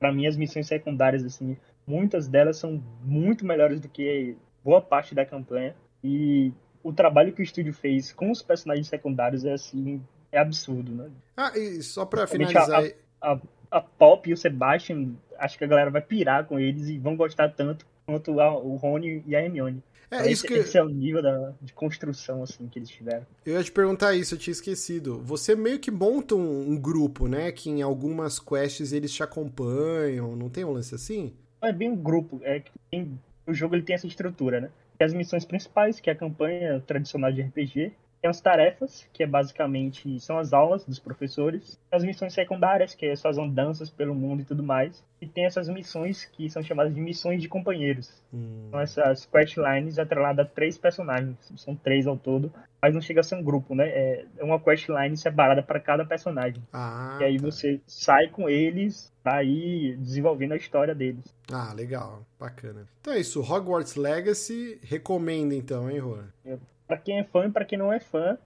Pra mim, as missões secundárias, assim, muitas delas são muito melhores do que boa parte da campanha. E o trabalho que o estúdio fez com os personagens secundários é, assim, é absurdo, né? Ah, e só pra finalizar... A, a, a Pop e o Sebastian, acho que a galera vai pirar com eles e vão gostar tanto quanto a, o Rony e a Hermione. É, esse, isso que... esse é o nível da, de construção assim, que eles tiveram. Eu ia te perguntar isso, eu tinha esquecido. Você meio que monta um, um grupo, né? Que em algumas quests eles te acompanham, não tem um lance assim? É bem um grupo. É, tem, o jogo ele tem essa estrutura, né? Tem as missões principais, que é a campanha tradicional de R P G. Tem as tarefas, que é basicamente são as aulas dos professores. As missões secundárias, que são as andanças pelo mundo e tudo mais. E tem essas missões que são chamadas de missões de companheiros. Hum. São essas questlines atreladas a três personagens. São três ao todo, mas não chega a ser um grupo, né? É uma questline separada para cada personagem. Ah, e aí tá. Você sai com eles, aí desenvolvendo a história deles. Ah, legal. Bacana. Então é isso. Hogwarts Legacy recomenda então, hein, Juan? Eu... Pra quem é fã e pra quem não é fã,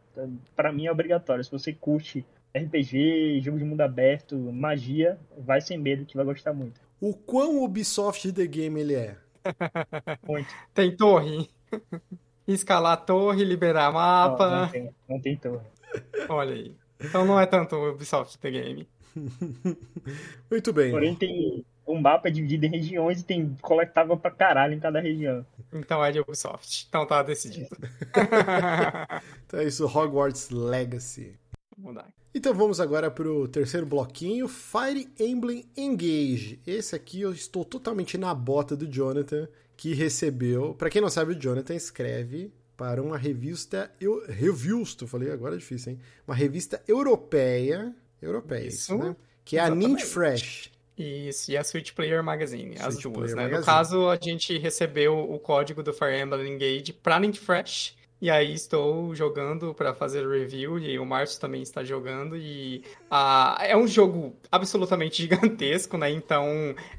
pra mim é obrigatório. Se você curte R P G, jogo de mundo aberto, magia, vai sem medo que vai gostar muito. O quão Ubisoft The Game ele é? Muito. Tem torre. Escalar a torre, liberar mapa. Não, não, tem, não tem torre. Olha aí. Então não é tanto Ubisoft The Game. Muito bem. Porém tem... O mapa é dividido em regiões e tem coletável pra caralho em cada região. Então é de Ubisoft. Então tá decidido. Então é isso, Hogwarts Legacy. Vamos dar. Então vamos agora pro terceiro bloquinho, Fire Emblem Engage. Esse aqui eu estou totalmente na bota do Jonathan, que recebeu... Pra quem não sabe, o Jonathan escreve para uma revista... Eu... Revisto, falei agora é difícil, hein? Uma revista europeia, europeia isso, né? Que é exatamente. A Ninja Fresh. Isso, e a Switch Player Magazine, Switch as duas, Player né? Magazine. No caso, a gente recebeu o código do Fire Emblem Engage pra Link Fresh, e aí estou jogando pra fazer review, e o Márcio também está jogando, e ah, é um jogo absolutamente gigantesco, né? Então,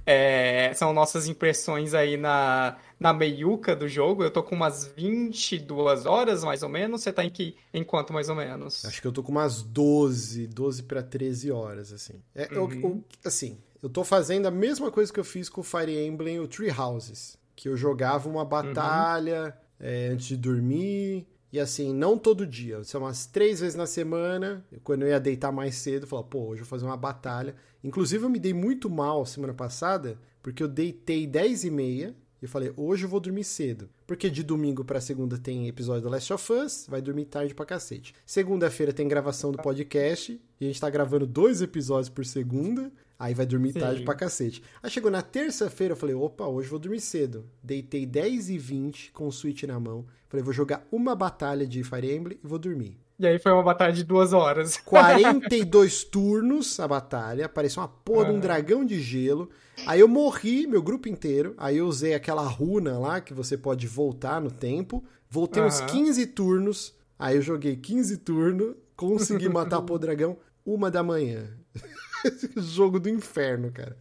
é, são nossas impressões aí na... Na meiuca do jogo, eu tô com umas vinte e duas horas, mais ou menos. Você tá em, que, em quanto, mais ou menos? Acho que eu tô com umas doze, doze pra treze horas, assim. É, uhum. eu, eu, assim, eu tô fazendo a mesma coisa que eu fiz com o Fire Emblem, o Three Houses. Que eu jogava uma batalha uhum. é, antes de dormir. E assim, não todo dia. São umas três vezes na semana. Quando eu ia deitar mais cedo, eu falava, pô, hoje eu vou fazer uma batalha. Inclusive, eu me dei muito mal semana passada, porque eu deitei dez e meia. Eu falei, hoje eu vou dormir cedo. Porque de domingo pra segunda tem episódio do Last of Us, vai dormir tarde pra cacete. Segunda-feira tem gravação do podcast, e a gente tá gravando dois episódios por segunda, aí vai dormir Sim. tarde pra cacete. Aí chegou na terça-feira, eu falei, opa, hoje eu vou dormir cedo. Deitei dez e vinte com o Switch na mão. Falei, vou jogar uma batalha de Fire Emblem e vou dormir. E aí foi uma batalha de duas horas. quarenta e dois turnos a batalha. Apareceu uma porra de um dragão de gelo. Aí eu morri, meu grupo inteiro. Aí eu usei aquela runa lá, que você pode voltar no tempo. Voltei uhum. uns quinze turnos. Aí eu joguei quinze turnos. Consegui matar o dragão. Uma da manhã. Jogo do inferno, cara.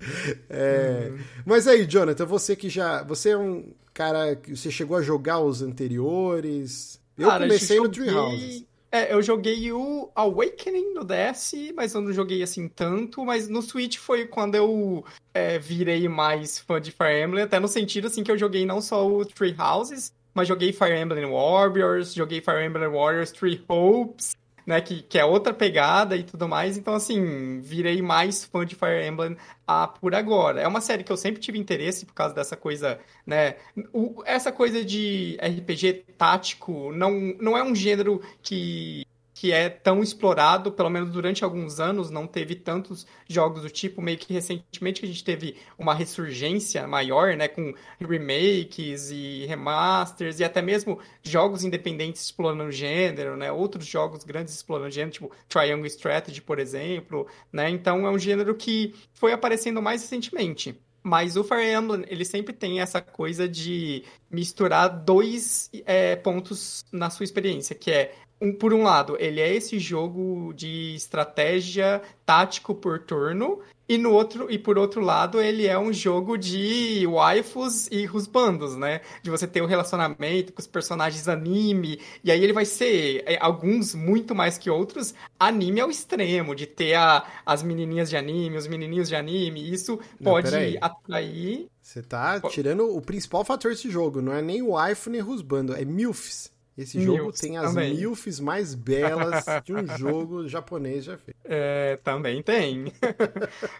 É... Uhum. Mas aí, Jonathan, você que já... Você é um cara... Você chegou a jogar os anteriores. Eu cara, comecei eu joguei... no Three Houses. É, eu joguei o Awakening no D S, mas eu não joguei assim tanto, mas no Switch foi quando eu é, virei mais fã de Fire Emblem, até no sentido assim que eu joguei não só o Three Houses, mas joguei Fire Emblem Warriors, joguei Fire Emblem Warriors Three Hopes, né, que, que é outra pegada e tudo mais, então assim, virei mais fã de Fire Emblem ah, por agora. É uma série que eu sempre tive interesse por causa dessa coisa, né, o, essa coisa de R P G tático não, não é um gênero que, que é tão explorado, pelo menos durante alguns anos, não teve tantos jogos do tipo, meio que recentemente que a gente teve uma ressurgência maior, né, com remakes e remasters, e até mesmo jogos independentes explorando gênero, né, outros jogos grandes explorando gênero, tipo Triangle Strategy, por exemplo, né, então é um gênero que foi aparecendo mais recentemente. Mas o Fire Emblem, ele sempre tem essa coisa de misturar dois é, pontos na sua experiência, que é, um, por um lado, ele é esse jogo de estratégia tático por turno, e, no outro, e por outro lado, ele é um jogo de waifus e husbandos, né? De você ter um relacionamento com os personagens anime, e aí ele vai ser, é, alguns muito mais que outros, anime ao extremo, de ter a, as menininhas de anime, os menininhos de anime, isso não, pode atrair... Você tá pode... tirando o principal fator desse jogo, não é nem waifu nem husbando, é milfs. Esse jogo Milfs, tem as também. Milfs mais belas que um jogo japonês já fez. É, também tem.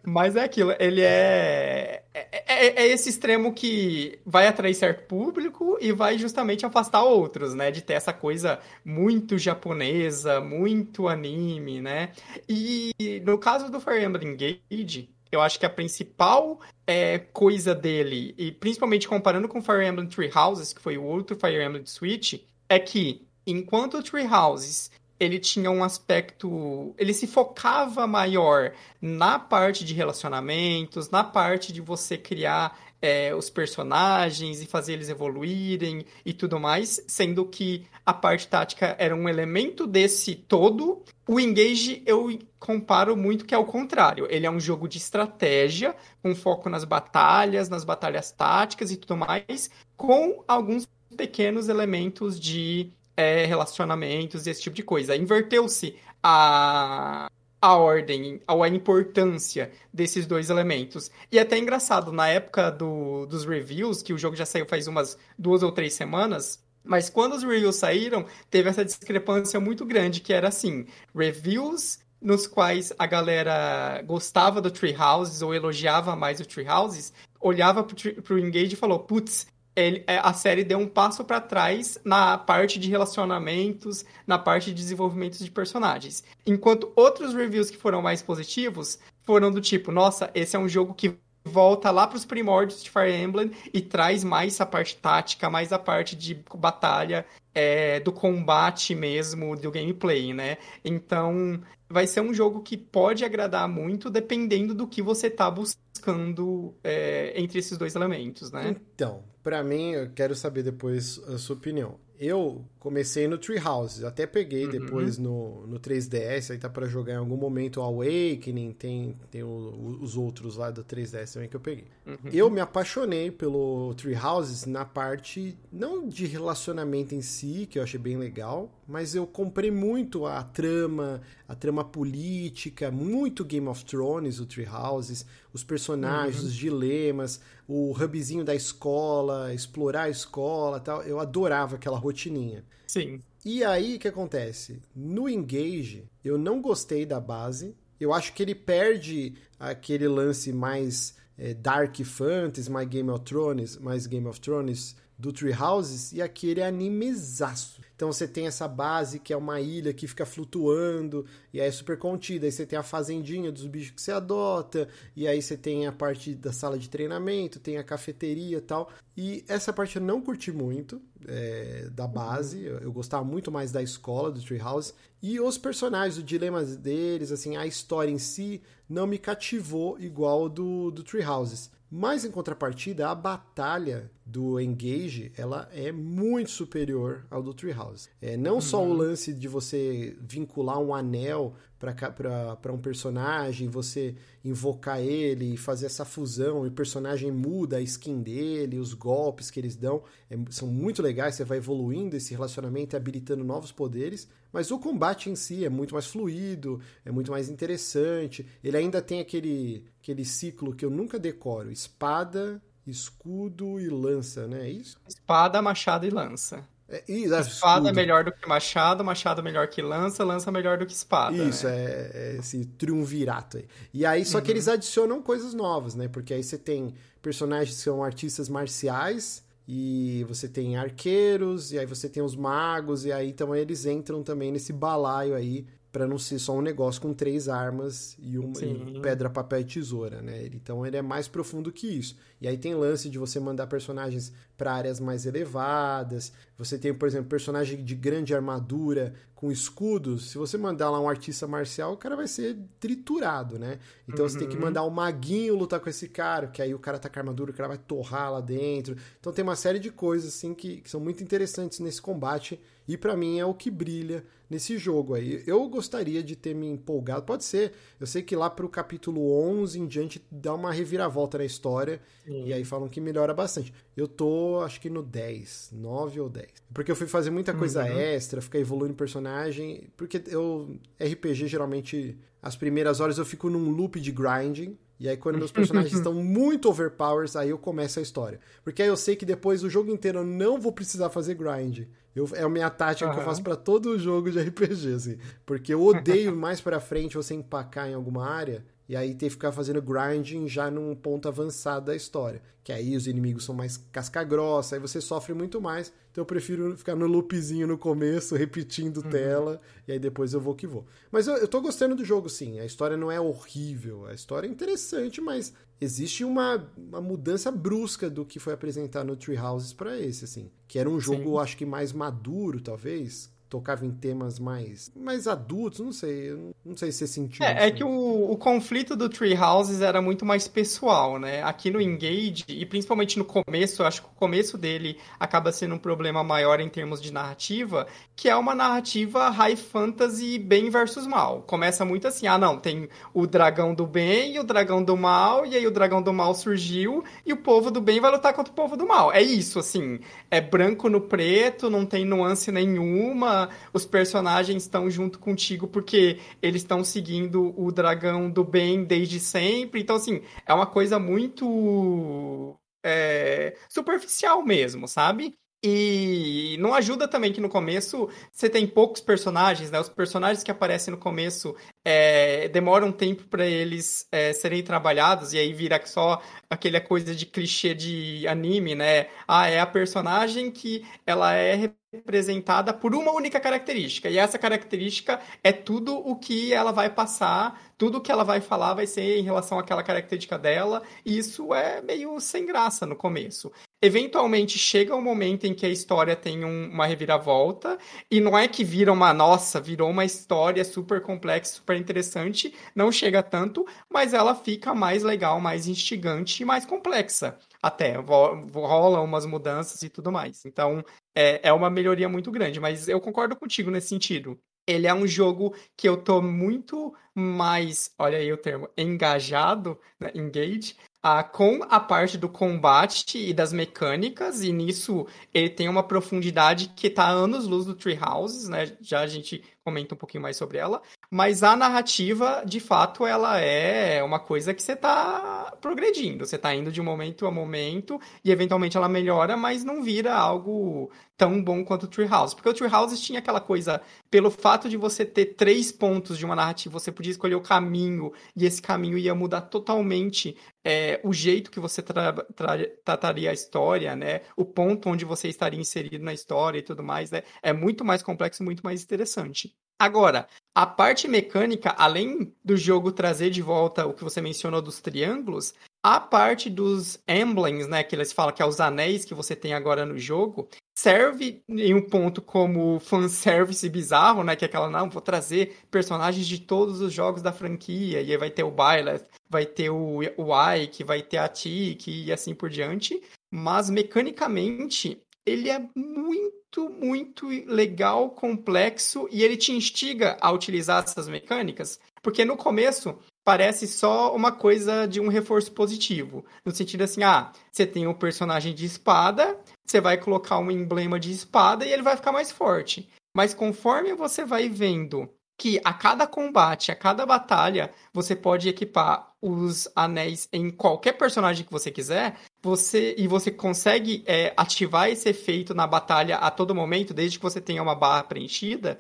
Mas é aquilo, ele é... É, é... é esse extremo que vai atrair certo público e vai justamente afastar outros, né? De ter essa coisa muito japonesa, muito anime, né? E no caso do Fire Emblem Engage, eu acho que a principal é, coisa dele, e principalmente comparando com Fire Emblem Three Houses, que foi o outro Fire Emblem de Switch... É que, enquanto o Three Houses, ele tinha um aspecto... Ele se focava maior na parte de relacionamentos, na parte de você criar é, os personagens e fazer eles evoluírem e tudo mais, sendo que a parte tática era um elemento desse todo. O Engage, eu comparo muito que é o contrário. Ele é um jogo de estratégia, com foco nas batalhas, nas batalhas táticas e tudo mais, com alguns... pequenos elementos de é, relacionamentos e esse tipo de coisa. Inverteu-se a, a ordem, a importância desses dois elementos. E até é engraçado, na época do, dos reviews, que o jogo já saiu faz umas duas ou três semanas, mas quando os reviews saíram, teve essa discrepância muito grande, que era assim, reviews nos quais a galera gostava do Three Houses ou elogiava mais o Three Houses, olhava pro Engage e falou, putz, Ele, a série deu um passo para trás na parte de relacionamentos, na parte de desenvolvimento de personagens. Enquanto outros reviews que foram mais positivos foram do tipo, nossa, esse é um jogo que volta lá para os primórdios de Fire Emblem e traz mais a parte tática, mais a parte de batalha, é, do combate mesmo, do gameplay, né? Então, vai ser um jogo que pode agradar muito dependendo do que você tá buscando, é, entre esses dois elementos, né? Então... Pra mim, eu quero saber depois a sua opinião. Eu comecei no Three Houses, até peguei uhum. depois no, no três D S, aí tá pra jogar em algum momento o Awakening, tem, tem o, os outros lá do três D S também que eu peguei. Uhum. Eu me apaixonei pelo Three Houses na parte, não de relacionamento em si, que eu achei bem legal, mas eu comprei muito a trama, a trama política, muito Game of Thrones, o Three Houses, os personagens, uhum. os dilemas, o hubzinho da escola, explorar a escola e tal, eu adorava aquela rotininha. Sim. E aí, o que acontece? No Engage, eu não gostei da base, eu acho que ele perde aquele lance mais é, Dark Fantasy, mais Game of Thrones, mais Game of Thrones do Three Houses, e aquele animezaço. Então você tem essa base que é uma ilha que fica flutuando, e aí é super contida, aí você tem a fazendinha dos bichos que você adota, e aí você tem a parte da sala de treinamento, tem a cafeteria e tal, e essa parte eu não curti muito, é, da base, eu gostava muito mais da escola, do Three Houses, e os personagens, os dilemas deles, assim, a história em si não me cativou igual do, do Three Houses. Mas, em contrapartida, a batalha do Engage, ela é muito superior ao do Three Houses. É, não uhum. só o lance de você vincular um anel para um personagem, você invocar ele e fazer essa fusão, e o personagem muda a skin dele, os golpes que eles dão, é, são muito legais, você vai evoluindo esse relacionamento e habilitando novos poderes, mas o combate em si é muito mais fluido, é muito mais interessante, ele ainda tem aquele... aquele ciclo que eu nunca decoro, espada, escudo e lança, né? É isso? Espada, machado e lança. É, e, espada escudo. É melhor do que machado, machado é melhor que lança, lança é melhor do que espada. Isso, né? é, é esse triunvirato aí. E aí, só uhum. que eles adicionam coisas novas, né? Porque aí você tem personagens que são artistas marciais, e você tem arqueiros, e aí você tem os magos, e aí então eles entram também nesse balaio aí, pra não ser só um negócio com três armas e, uma, e pedra, papel e tesoura, né? Então ele é mais profundo que isso. E aí tem lance de você mandar personagens pra áreas mais elevadas. Você tem, por exemplo, personagem de grande armadura com escudos. Se você mandar lá um artista marcial, o cara vai ser triturado, né? Então uhum. você tem que mandar um maguinho lutar com esse cara, que aí o cara tá com armadura, o cara vai torrar lá dentro. Então tem uma série de coisas assim que, que são muito interessantes nesse combate. E pra mim é o que brilha nesse jogo aí. Eu gostaria de ter me empolgado, pode ser, eu sei que lá pro capítulo onze em diante dá uma reviravolta na história, sim, e aí falam que melhora bastante. Eu tô, acho que no dez, nove ou dez, porque eu fui fazer muita coisa uhum. extra, ficar evoluindo personagem, porque eu, R P G geralmente, as primeiras horas eu fico num loop de grinding. E aí quando meus personagens estão muito overpowers, aí eu começo a história. Porque aí eu sei que depois o jogo inteiro eu não vou precisar fazer grind. Eu, é a minha tática uhum. que eu faço pra todo jogo de R P G, assim. Porque eu odeio mais pra frente você empacar em alguma área e aí ter que ficar fazendo grinding já num ponto avançado da história. Que aí os inimigos são mais casca grossa, aí você sofre muito mais. Então eu prefiro ficar no loopzinho no começo, repetindo uhum. tela, e aí depois eu vou que vou. Mas eu, eu tô gostando do jogo, sim. A história não é horrível, a história é interessante, mas existe uma, uma mudança brusca do que foi apresentado no Three Houses pra esse, assim. Que era um jogo, sim, acho que mais maduro, talvez, tocava em temas mais, mais adultos, não sei, não sei se você sentiu. É, assim. é que o, o conflito do Three Houses era muito mais pessoal, né? Aqui no Engage, e principalmente no começo, eu acho que o começo dele acaba sendo um problema maior em termos de narrativa, que é uma narrativa high fantasy bem versus mal. Começa muito assim, ah não, tem o dragão do bem e o dragão do mal, e aí o dragão do mal surgiu, e o povo do bem vai lutar contra o povo do mal. É isso, assim, é branco no preto, não tem nuance nenhuma, os personagens estão junto contigo porque eles estão seguindo o dragão do bem desde sempre. Então, assim, é uma coisa muito é, superficial mesmo, sabe? E não ajuda também que no começo você tem poucos personagens, né? Os personagens que aparecem no começo é, demoram um tempo para eles é, serem trabalhados, e aí vira só aquela coisa de clichê de anime, né? Ah, é a personagem que ela é representada por uma única característica, e essa característica é tudo o que ela vai passar, tudo o que ela vai falar vai ser em relação àquela característica dela, e isso é meio sem graça no começo. Eventualmente chega um momento em que a história tem um, uma reviravolta, e não é que vira uma, nossa, virou uma história super complexa, super interessante, não chega tanto, mas ela fica mais legal, mais instigante e mais complexa. Até rolam umas mudanças e tudo mais. Então, é, é uma melhoria muito grande, mas eu concordo contigo nesse sentido. Ele é um jogo que eu tô muito mais, olha aí o termo, engajado, né, engage, Ah, com a parte do combate e das mecânicas, e nisso ele tem uma profundidade que está a anos-luz do Three Houses, né? Já a gente comenta um pouquinho mais sobre ela, mas a narrativa, de fato, ela é uma coisa que você está progredindo, você está indo de momento a momento, e eventualmente ela melhora, mas não vira algo tão bom quanto o Three Houses, porque o Three Houses tinha aquela coisa, pelo fato de você ter três pontos de uma narrativa, você podia escolher o caminho, e esse caminho ia mudar totalmente É, o jeito que você tra- tra- trataria a história, né? O ponto onde você estaria inserido na história e tudo mais, né? É muito mais complexo, muito mais interessante. Agora, a parte mecânica, além do jogo trazer de volta o que você mencionou dos triângulos, a parte dos emblems, né, que eles falam que é os anéis que você tem agora no jogo, serve em um ponto como fanservice bizarro, né, que é aquela, não, vou trazer personagens de todos os jogos da franquia, e aí vai ter o Byleth, vai ter o, o Ike, vai ter a Tiki e assim por diante, mas mecanicamente ele é muito muito legal, complexo, e ele te instiga a utilizar essas mecânicas, porque no começo parece só uma coisa de um reforço positivo, no sentido assim, ah, você tem um personagem de espada, você vai colocar um emblema de espada e ele vai ficar mais forte, mas conforme você vai vendo que a cada combate, a cada batalha, você pode equipar os anéis em qualquer personagem que você quiser, você, e você consegue é, ativar esse efeito na batalha a todo momento, desde que você tenha uma barra preenchida,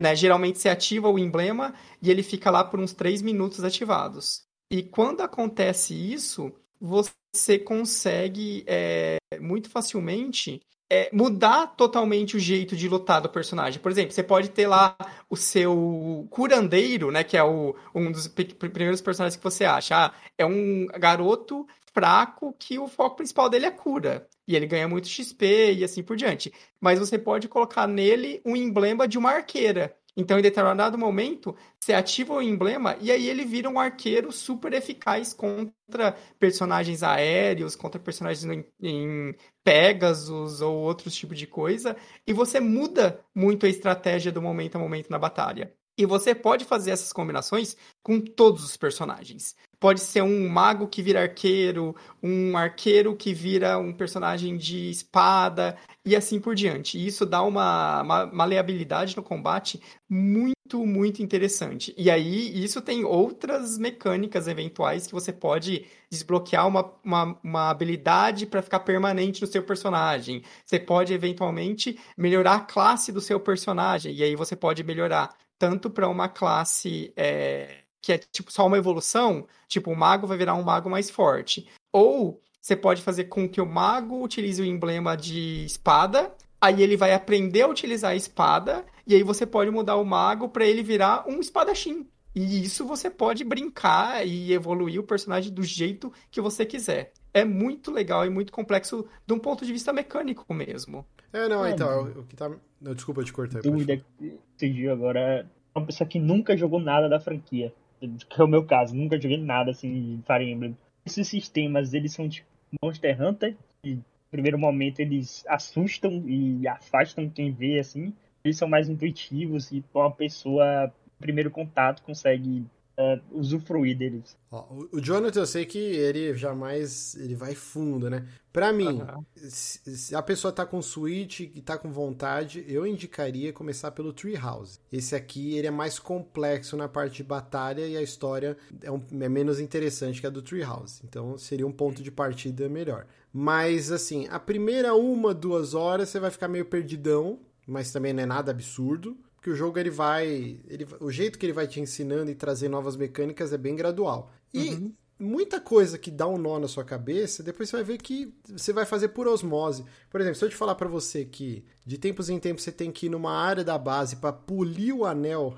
né? Geralmente você ativa o emblema e ele fica lá por uns três minutos ativados. E quando acontece isso, você consegue é, muito facilmente é, mudar totalmente o jeito de lutar do personagem. Por exemplo, você pode ter lá o seu curandeiro, né, que é o, um dos primeiros personagens que você acha. Ah, é um garoto fraco que o foco principal dele é cura. E ele ganha muito X P e assim por diante. Mas você pode colocar nele um emblema de uma arqueira. Então, em determinado momento, você ativa o emblema e aí ele vira um arqueiro super eficaz contra personagens aéreos, contra personagens em, em Pegasus ou outros tipos de coisa. E você muda muito a estratégia do momento a momento na batalha. E você pode fazer essas combinações com todos os personagens. Pode ser um mago que vira arqueiro, um arqueiro que vira um personagem de espada, e assim por diante. E isso dá uma, uma maleabilidade no combate muito, muito interessante. E aí, isso tem outras mecânicas eventuais que você pode desbloquear uma, uma, uma habilidade para ficar permanente no seu personagem. Você pode, eventualmente, melhorar a classe do seu personagem, e aí você pode melhorar tanto para uma classe é, que é tipo só uma evolução, tipo o mago vai virar um mago mais forte. Ou você pode fazer com que o mago utilize o emblema de espada, aí ele vai aprender a utilizar a espada, e aí você pode mudar o mago para ele virar um espadachim. E isso você pode brincar e evoluir o personagem do jeito que você quiser. É muito legal e muito complexo de um ponto de vista mecânico mesmo. É, não, então, o que tá... Não, desculpa, eu te cortei. Dúvida que surgiu agora é uma pessoa que nunca jogou nada da franquia, que é o meu caso, nunca joguei nada assim de Fire Emblem. Esses sistemas, eles são tipo Monster Hunter, e no primeiro momento eles assustam e afastam quem vê, assim. Eles são mais intuitivos e uma pessoa, primeiro contato, consegue uh, usufruir deles. Ó, o Jonathan, eu sei que ele jamais, ele vai fundo, né? Pra mim, uhum. se a pessoa tá com Switch e tá com vontade, eu indicaria começar pelo Three Houses. Esse aqui, ele é mais complexo na parte de batalha e a história é, um, é menos interessante que a do Three Houses. Então, seria um ponto de partida melhor. Mas, assim, a primeira uma, duas horas, você vai ficar meio perdidão, mas também não é nada absurdo. Que o jogo ele vai, ele, o jeito que ele vai te ensinando e trazer novas mecânicas é bem gradual. E uhum. muita coisa que dá um nó na sua cabeça, depois você vai ver que você vai fazer por osmose. Por exemplo, se eu te falar pra você que de tempos em tempos você tem que ir numa área da base pra polir o anel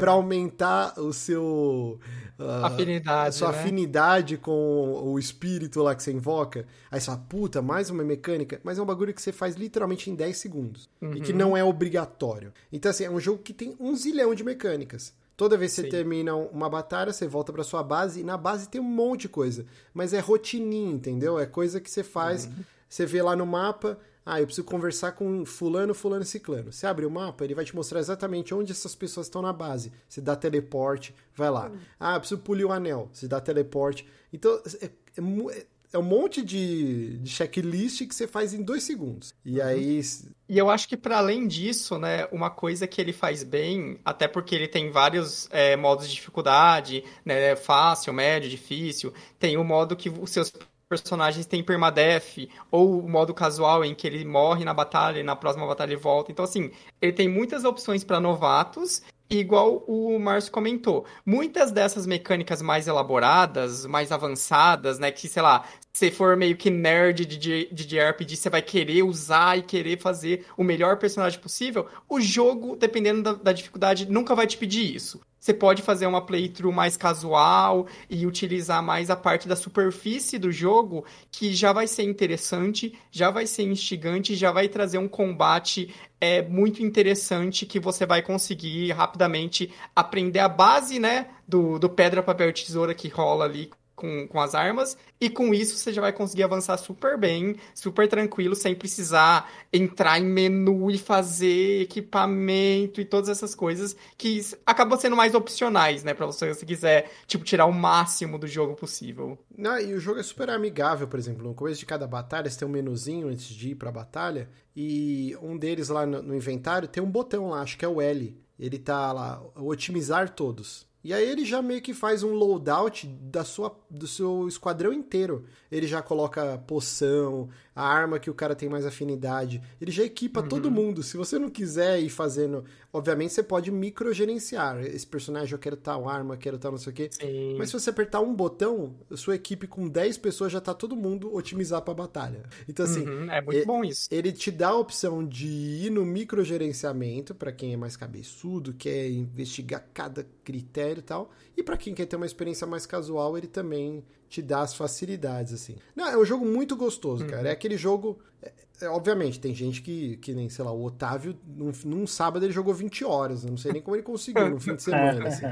pra aumentar o seu uh, afinidade, a sua né? afinidade com o espírito lá que você invoca, aí você fala, puta, mais uma mecânica, mas é um bagulho que você faz literalmente em dez segundos, uhum. e que não é obrigatório. Então assim, é um jogo que tem um zilhão de mecânicas. Toda vez que Sim. você termina uma batalha, você volta pra sua base, e na base tem um monte de coisa, mas é rotininha, entendeu? É coisa que você faz, uhum. você vê lá no mapa, ah, eu preciso conversar com fulano, fulano, ciclano. Você abre o mapa, ele vai te mostrar exatamente onde essas pessoas estão na base. Você dá teleporte, vai lá. Ah, eu preciso polir o anel. Você dá teleporte. Então, é, é, é um monte de, de checklist que você faz em dois segundos. E uhum. aí... E eu acho que para além disso, né, uma coisa que ele faz bem, até porque ele tem vários é, modos de dificuldade, né, fácil, médio, difícil. Tem o modo que os seus... personagens têm permadeath, ou o modo casual em que ele morre na batalha e na próxima batalha ele volta. Então, assim, ele tem muitas opções para novatos, igual o Márcio comentou. Muitas dessas mecânicas mais elaboradas, mais avançadas, né, que, sei lá, se for meio que nerd de, de, de R P G, você vai querer usar e querer fazer o melhor personagem possível, o jogo, dependendo da, da dificuldade, nunca vai te pedir isso. Você pode fazer uma playthrough mais casual e utilizar mais a parte da superfície do jogo, que já vai ser interessante, já vai ser instigante, já vai trazer um combate é, muito interessante, que você vai conseguir rapidamente aprender a base, né, do, do pedra, papel e tesoura que rola ali com, com as armas, e com isso você já vai conseguir avançar super bem, super tranquilo, sem precisar entrar em menu e fazer equipamento e todas essas coisas que acabam sendo mais opcionais, né, pra você, se quiser, tipo, tirar o máximo do jogo possível. Não, e o jogo é super amigável, por exemplo, no começo de cada batalha você tem um menuzinho antes de ir pra batalha, e um deles lá no, no inventário tem um botão lá, acho que é o L, ele tá lá, otimizar todos. E aí ele já meio que faz um loadout da sua, do seu esquadrão inteiro. Ele já coloca poção, a arma que o cara tem mais afinidade. Ele já equipa uhum. todo mundo. Se você não quiser ir fazendo... Obviamente você pode microgerenciar. Esse personagem eu quero tal arma, quero tal não sei o quê. Sim. Mas se você apertar um botão, sua equipe com dez pessoas já tá todo mundo otimizar pra batalha. Então assim... Uhum. É muito ele, bom isso. Ele te dá a opção de ir no microgerenciamento, pra quem é mais cabeçudo, quer investigar cada critério e tal, e pra quem quer ter uma experiência mais casual, ele também te dá as facilidades, assim. Não, é um jogo muito gostoso, uhum. cara, é aquele jogo... É, é, obviamente, tem gente que, que nem, sei lá, o Otávio, num, num sábado ele jogou vinte horas, eu não sei nem como ele conseguiu no fim de semana, assim.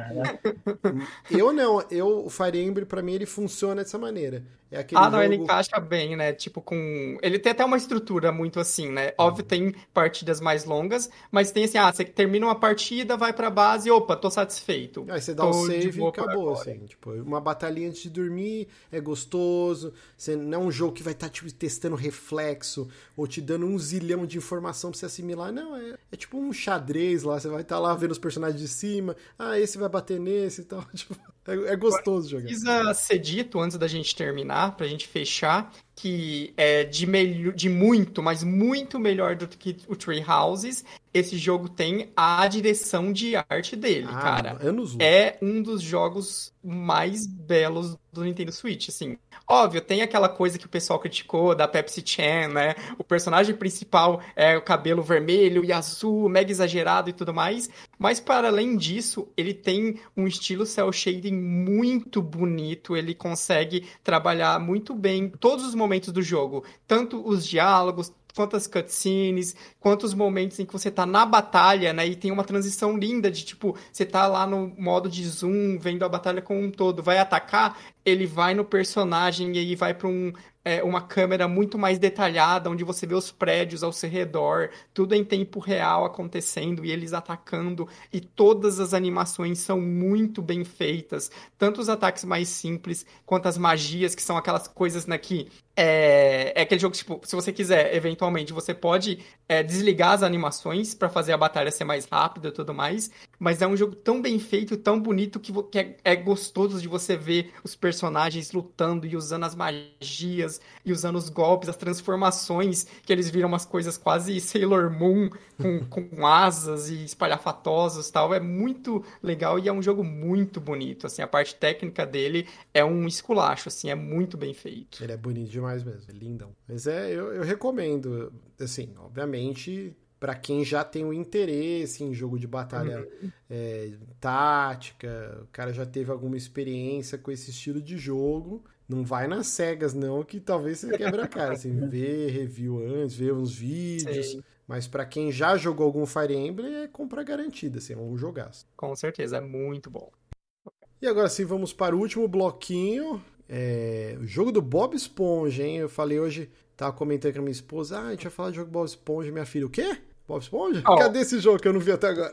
Eu não, eu, o Fire Emblem, pra mim, ele funciona dessa maneira. É aquele ah, não, jogo... ele encaixa bem, né, tipo com... Ele tem até uma estrutura muito assim, né, óbvio, tem partidas mais longas, mas tem assim, ah, você termina uma partida, vai pra base e opa, tô satisfeito. Aí você dá um save e acabou, assim, tipo, uma batalhinha antes de dormir, é gostoso, você não é um jogo que vai estar, tá, tipo, testando reflexo, ou te dando um zilhão de informação pra você assimilar, não, é, é tipo um xadrez lá, você vai estar tá lá vendo os personagens de cima, ah, esse vai bater nesse e tal, tipo... É gostoso jogar. Precisa ser dito, antes da gente terminar, pra gente fechar, que é de, melho, de muito, mas muito melhor do que o Three Houses, esse jogo tem a direção de arte dele, ah, cara. Anos é um dos jogos mais belos do Nintendo Switch, assim. Óbvio, tem aquela coisa que o pessoal criticou da Pepsi Chan, né? O personagem principal é o cabelo vermelho e azul, mega exagerado e tudo mais. Mas, para além disso, ele tem um estilo cel shading muito bonito. Ele consegue trabalhar muito bem todos os momentos do jogo. Tanto os diálogos, quanto as cutscenes, quanto os momentos em que você tá na batalha, né? E tem uma transição linda de, tipo, você tá lá no modo de zoom, vendo a batalha como um todo. Vai atacar, ele vai no personagem e aí vai pra um... É uma câmera muito mais detalhada, onde você vê os prédios ao seu redor, tudo em tempo real acontecendo e eles atacando, e todas as animações são muito bem feitas, tanto os ataques mais simples, quanto as magias, que são aquelas coisas, né, que é, é aquele jogo que, tipo, se você quiser, eventualmente, você pode é, desligar as animações para fazer a batalha ser mais rápida e tudo mais, mas é um jogo tão bem feito, tão bonito, que, que é, é gostoso de você ver os personagens lutando e usando as magias, e usando os golpes, as transformações, que eles viram umas coisas quase Sailor Moon, com, com asas e espalhafatosos e tal. É muito legal e é um jogo muito bonito, assim, a parte técnica dele é um esculacho, assim, é muito bem feito. Ele é bonito demais mesmo, é lindão. Mas é, eu, eu recomendo, assim, obviamente... Pra quem já tem um interesse em jogo de batalha uhum. é, tática, o cara já teve alguma experiência com esse estilo de jogo, não vai nas cegas não, que talvez você quebre a cara, assim, vê review antes, vê uns vídeos... Sim. Mas pra quem já jogou algum Fire Emblem, é compra garantida, assim, é um jogaço. Com certeza, é muito bom. E agora sim, vamos para o último bloquinho, é, o jogo do Bob Esponja, hein? Eu falei hoje, tava comentando com a minha esposa, ah, a gente vai falar de jogo Bob Esponja, minha filha, o quê? Bob Esponja? Oh. Cadê esse jogo que eu não vi até agora?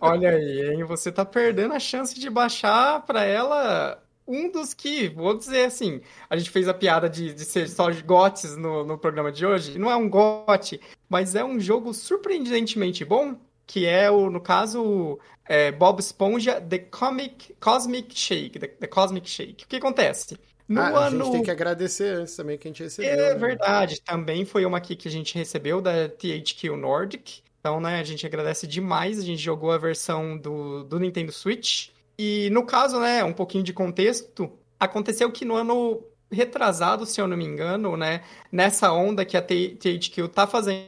Olha aí, hein? Você tá perdendo a chance de baixar pra ela um dos que, vou dizer assim, a gente fez a piada de, de ser só gotes no, no programa de hoje. Não é um gote, mas é um jogo surpreendentemente bom, que é, o no caso, é Bob Esponja The Comic, Cosmic Shake. The, The Cosmic Shake. O que acontece? No ah, ano... A gente tem que agradecer antes também que a gente recebeu. É, né? Verdade, também foi uma aqui que a gente recebeu da T H Q Nordic, então, né, a gente agradece demais, a gente jogou a versão do, do Nintendo Switch, e no caso, né, um pouquinho de contexto, aconteceu que no ano retrasado, se eu não me engano, né, nessa onda que a T H Q tá fazendo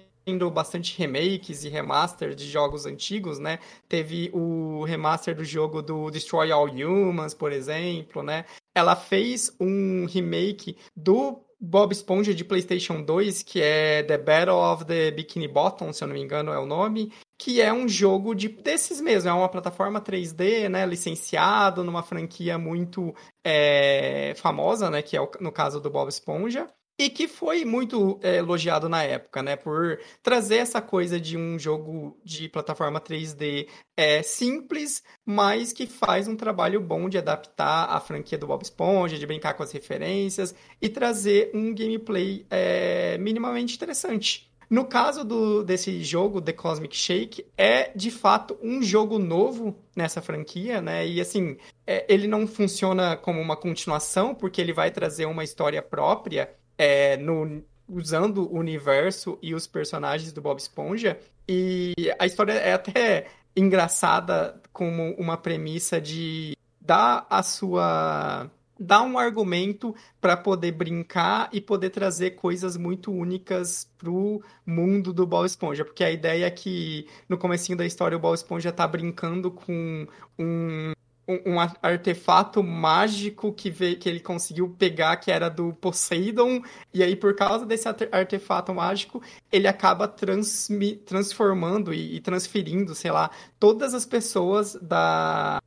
bastante remakes e remasters de jogos antigos, né? Teve o remaster do jogo do Destroy All Humans, por exemplo, né? Ela fez um remake do Bob Esponja de PlayStation dois, que é The Battle of the Bikini Bottom, se eu não me engano é o nome, que é um jogo de, desses mesmo, é uma plataforma três D, né, licenciado numa franquia muito é, famosa, né, que é o, no caso do Bob Esponja, e que foi muito é, elogiado na época, né, por trazer essa coisa de um jogo de plataforma três D é, simples, mas que faz um trabalho bom de adaptar a franquia do Bob Esponja, de brincar com as referências e trazer um gameplay é, minimamente interessante. No caso do, desse jogo, The Cosmic Shake, é de fato um jogo novo nessa franquia, né? E assim, é, ele não funciona como uma continuação, porque ele vai trazer uma história própria, é, no, usando o universo e os personagens do Bob Esponja. E a história é até engraçada como uma premissa de dar a sua... Dá um argumento para poder brincar e poder trazer coisas muito únicas pro mundo do Bob Esponja. Porque a ideia é que, no comecinho da história, o Bob Esponja tá brincando com um, um, um artefato mágico que, vê, que ele conseguiu pegar, que era do Poseidon. E aí, por causa desse artefato mágico, ele acaba transmi, transformando e, e transferindo, sei lá, todas as pessoas da...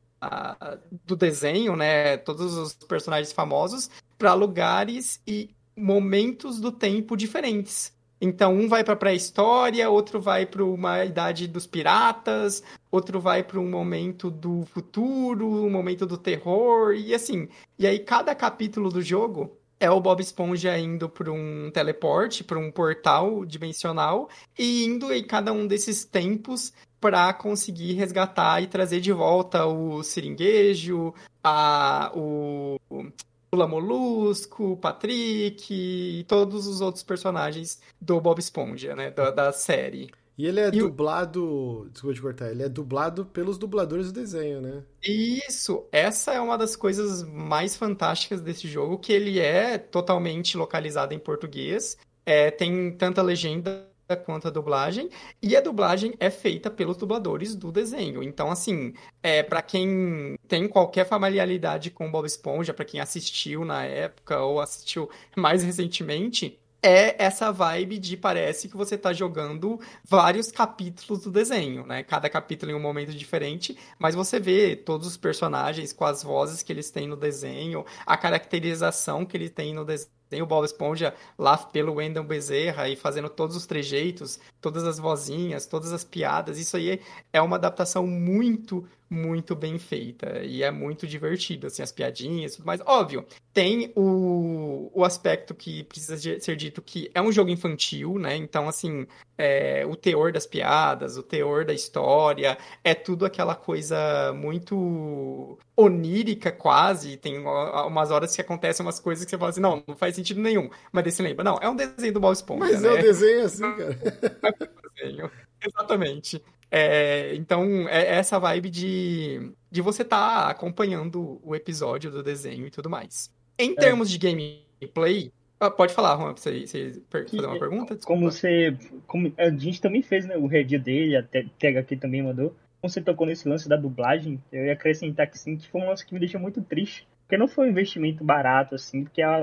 do desenho, né, todos os personagens famosos, para lugares e momentos do tempo diferentes. Então, um vai para a pré-história, outro vai para uma idade dos piratas, outro vai para um momento do futuro, um momento do terror, e assim. E aí, cada capítulo do jogo é o Bob Esponja indo para um teleporte, para um portal dimensional, e indo em cada um desses tempos para conseguir resgatar e trazer de volta o Seringuejo, a, o, o Lula Molusco, o Patrick e todos os outros personagens do Bob Esponja, né, da, da série. E ele é e dublado, o... desculpa te cortar, ele é dublado pelos dubladores do desenho, né? Isso, essa é uma das coisas mais fantásticas desse jogo, que ele é totalmente localizado em português, é, tem tanta legenda quanto a dublagem, e a dublagem é feita pelos dubladores do desenho. Então, assim, é, para quem tem qualquer familiaridade com Bob Esponja, para quem assistiu na época ou assistiu mais recentemente, é essa vibe de parece que você tá jogando vários capítulos do desenho, né? Cada capítulo em um momento diferente, mas você vê todos os personagens com as vozes que eles têm no desenho, a caracterização que ele tem no desenho. Tem o Bob Esponja lá pelo Wendell Bezerra e fazendo todos os trejeitos, todas as vozinhas, todas as piadas. Isso aí é uma adaptação muito, muito bem feita. E é muito divertido, assim, as piadinhas e tudo mais. Óbvio, tem o, o aspecto que precisa ser dito que é um jogo infantil, né? Então, assim, é, o teor das piadas, o teor da história, é tudo aquela coisa muito onírica quase. Tem umas horas que acontecem umas coisas que você fala assim, não, não faz sentido nenhum. Mas daí você lembra, não, é um desenho do Bob Esponja, mas né? É um desenho assim, cara. É um desenho, exatamente. É, então, é essa vibe de, de você estar tá acompanhando o episódio do desenho e tudo mais. Em termos é. de gameplay... Ah, pode falar, Juan, pra você, você fazer uma pergunta? Desculpa. Como você... Como a gente também fez, né, o review dele, a T H Q também mandou. Como você tocou nesse lance da dublagem, eu ia acrescentar que sim, que foi um lance que me deixou muito triste. Porque não foi um investimento barato, assim, porque a,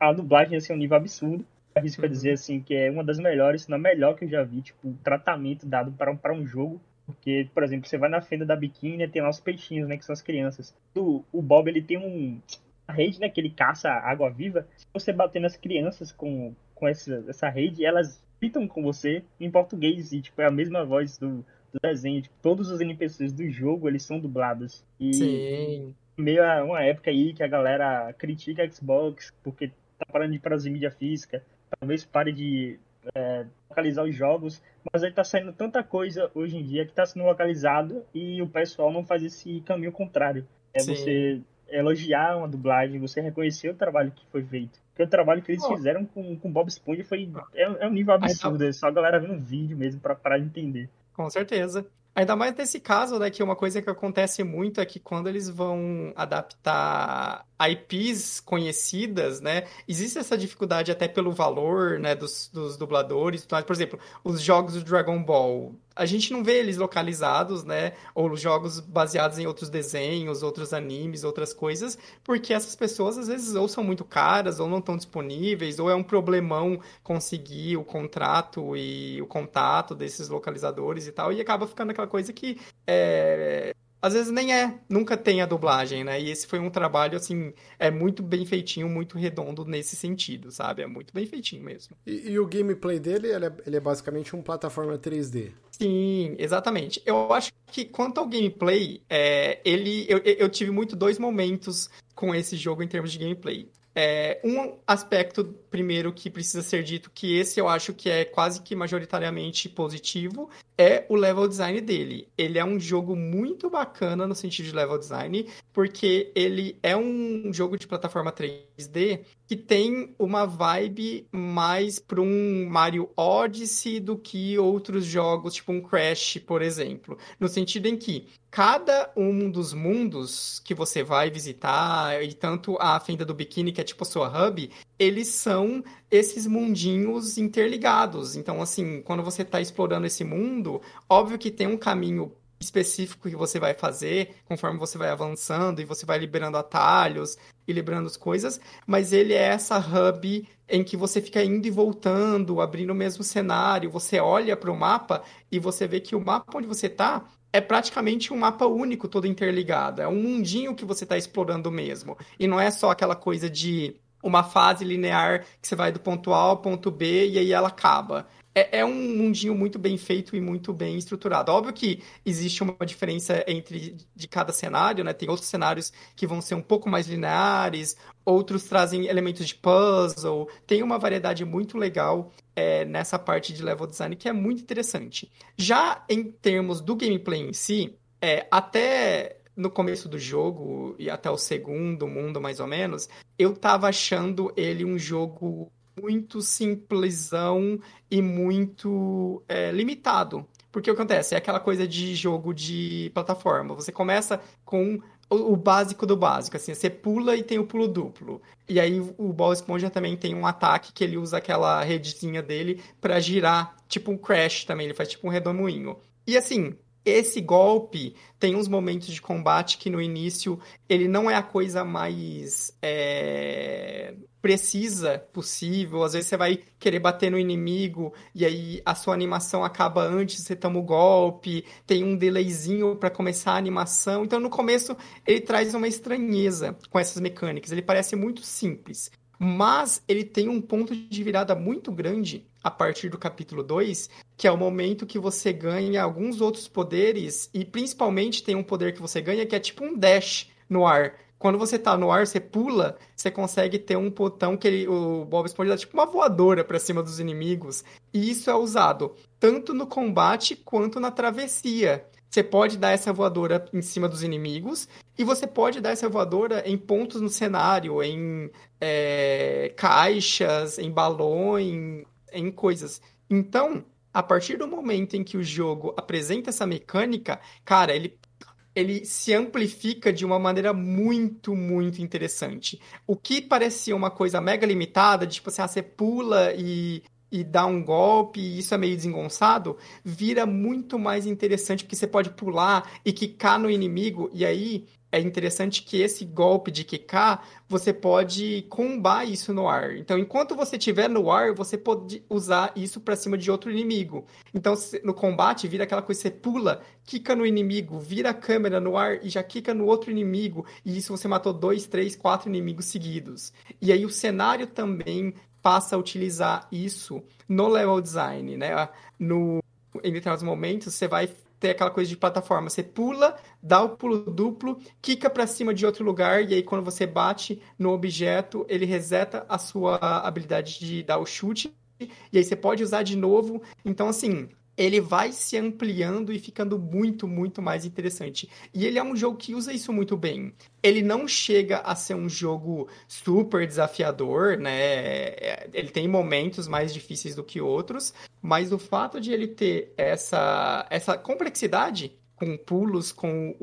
a, a dublagem, assim, é um nível absurdo. Arrisco uhum. a dizer, assim, que é uma das melhores, se não a melhor que eu já vi, tipo, o tratamento dado para um, para um jogo. Porque, por exemplo, você vai na fenda da biquíni, tem lá os peixinhos, né, que são as crianças. O, o Bob, ele tem um... a rede, né, que ele caça água-viva. Se você bater nas crianças com, com essa, essa rede, elas gritam com você em português. E, tipo, é a mesma voz do, do desenho. Tipo, todos os N P Cs do jogo, eles são dublados. E sim. Meio a uma época aí que a galera critica a Xbox porque tá parando de produzir mídia física. Talvez pare de é, localizar os jogos, mas aí tá saindo tanta coisa hoje em dia que tá sendo localizado e o pessoal não faz esse caminho contrário. É sim. Você elogiar uma dublagem, você reconhecer o trabalho que foi feito. Porque o trabalho que eles oh. fizeram com o Bob Esponja foi, é, é um nível absurdo, é só a galera vendo um vídeo mesmo pra parar de entender. Com certeza. Ainda mais nesse caso, né, que uma coisa que acontece muito é que quando eles vão adaptar I Ps conhecidas, né, existe essa dificuldade até pelo valor, né, dos, dos dubladores. Por exemplo, os jogos do Dragon Ball, a gente não vê eles localizados, né, ou jogos baseados em outros desenhos, outros animes, outras coisas, porque essas pessoas às vezes ou são muito caras, ou não estão disponíveis, ou é um problemão conseguir o contrato e o contato desses localizadores e tal, e acaba ficando aquela coisa que é, às vezes nem é, nunca tem a dublagem, né? E esse foi um trabalho, assim, é muito bem feitinho, muito redondo nesse sentido, sabe? É muito bem feitinho mesmo. E, e o gameplay dele, ele é, ele é basicamente um plataforma três D. Sim, exatamente. Eu acho que quanto ao gameplay, é, ele, eu, eu tive muito dois momentos com esse jogo em termos de gameplay. É, um aspecto, primeiro, que precisa ser dito, que esse eu acho que é quase que majoritariamente positivo, é o level design dele. Ele é um jogo muito bacana no sentido de level design, porque ele é um jogo de plataforma três D que tem uma vibe mais para um Mario Odyssey do que outros jogos, tipo um Crash, por exemplo. No sentido em que cada um dos mundos que você vai visitar, e tanto a Fenda do Biquíni, que é tipo a sua hub, eles são esses mundinhos interligados. Então, assim, quando você está explorando esse mundo, óbvio que tem um caminho específico que você vai fazer, conforme você vai avançando e você vai liberando atalhos e liberando as coisas, mas ele é essa hub em que você fica indo e voltando, abrindo o mesmo cenário, você olha para o mapa e você vê que o mapa onde você está é praticamente um mapa único, todo interligado. É um mundinho que você está explorando mesmo. E não é só aquela coisa de uma fase linear que você vai do ponto A ao ponto B e aí ela acaba. É, é um mundinho muito bem feito e muito bem estruturado. Óbvio que existe uma diferença entre de cada cenário, né? Tem outros cenários que vão ser um pouco mais lineares, outros trazem elementos de puzzle. Tem uma variedade muito legal é, nessa parte de level design que é muito interessante. Já em termos do gameplay em si, é, até no começo do jogo e até o segundo mundo, mais ou menos, eu tava achando ele um jogo muito simplesão e muito é, limitado. Porque o que acontece? É aquela coisa de jogo de plataforma. Você começa com o básico do básico, assim, você pula e tem o pulo duplo. E aí o Bob Esponja também tem um ataque que ele usa aquela redezinha dele pra girar, tipo um Crash também, ele faz tipo um redemoinho. E assim, esse golpe tem uns momentos de combate que no início ele não é a coisa mais é, precisa possível. Às vezes você vai querer bater no inimigo e aí a sua animação acaba antes, você toma o golpe, tem um delayzinho para começar a animação. Então no começo ele traz uma estranheza com essas mecânicas, ele parece muito simples. Mas ele tem um ponto de virada muito grande a partir do capítulo dois, que é o momento que você ganha alguns outros poderes, e principalmente tem um poder que você ganha que é tipo um dash no ar. Quando você tá no ar, você pula, você consegue ter um botão que ele, o Bob Esponja dá tipo uma voadora pra cima dos inimigos. E isso é usado tanto no combate quanto na travessia. Você pode dar essa voadora em cima dos inimigos e você pode dar essa voadora em pontos no cenário, em é, caixas, em balões, em, em coisas. Então, a partir do momento em que o jogo apresenta essa mecânica, cara, ele, ele se amplifica de uma maneira muito, muito interessante. O que parecia uma coisa mega limitada, de tipo assim, ah, você pula e... e dá um golpe, e isso é meio desengonçado, vira muito mais interessante, porque você pode pular e quicar no inimigo, e aí é interessante que esse golpe de quicar, você pode combar isso no ar. Então, enquanto você estiver no ar, você pode usar isso para cima de outro inimigo. Então, no combate, vira aquela coisa, você pula, quica no inimigo, vira a câmera no ar e já quica no outro inimigo, e isso você matou dois, três, quatro inimigos seguidos. E aí o cenário também passa a utilizar isso no level design, né? No, em determinados momentos, você vai ter aquela coisa de plataforma. Você pula, dá o pulo duplo, quica para cima de outro lugar, e aí quando você bate no objeto, ele reseta a sua habilidade de dar o chute, e aí você pode usar de novo. Então, assim, ele vai se ampliando e ficando muito, muito mais interessante. E ele é um jogo que usa isso muito bem. Ele não chega a ser um jogo super desafiador, né? Ele tem momentos mais difíceis do que outros, mas o fato de ele ter essa, essa complexidade com pulos, com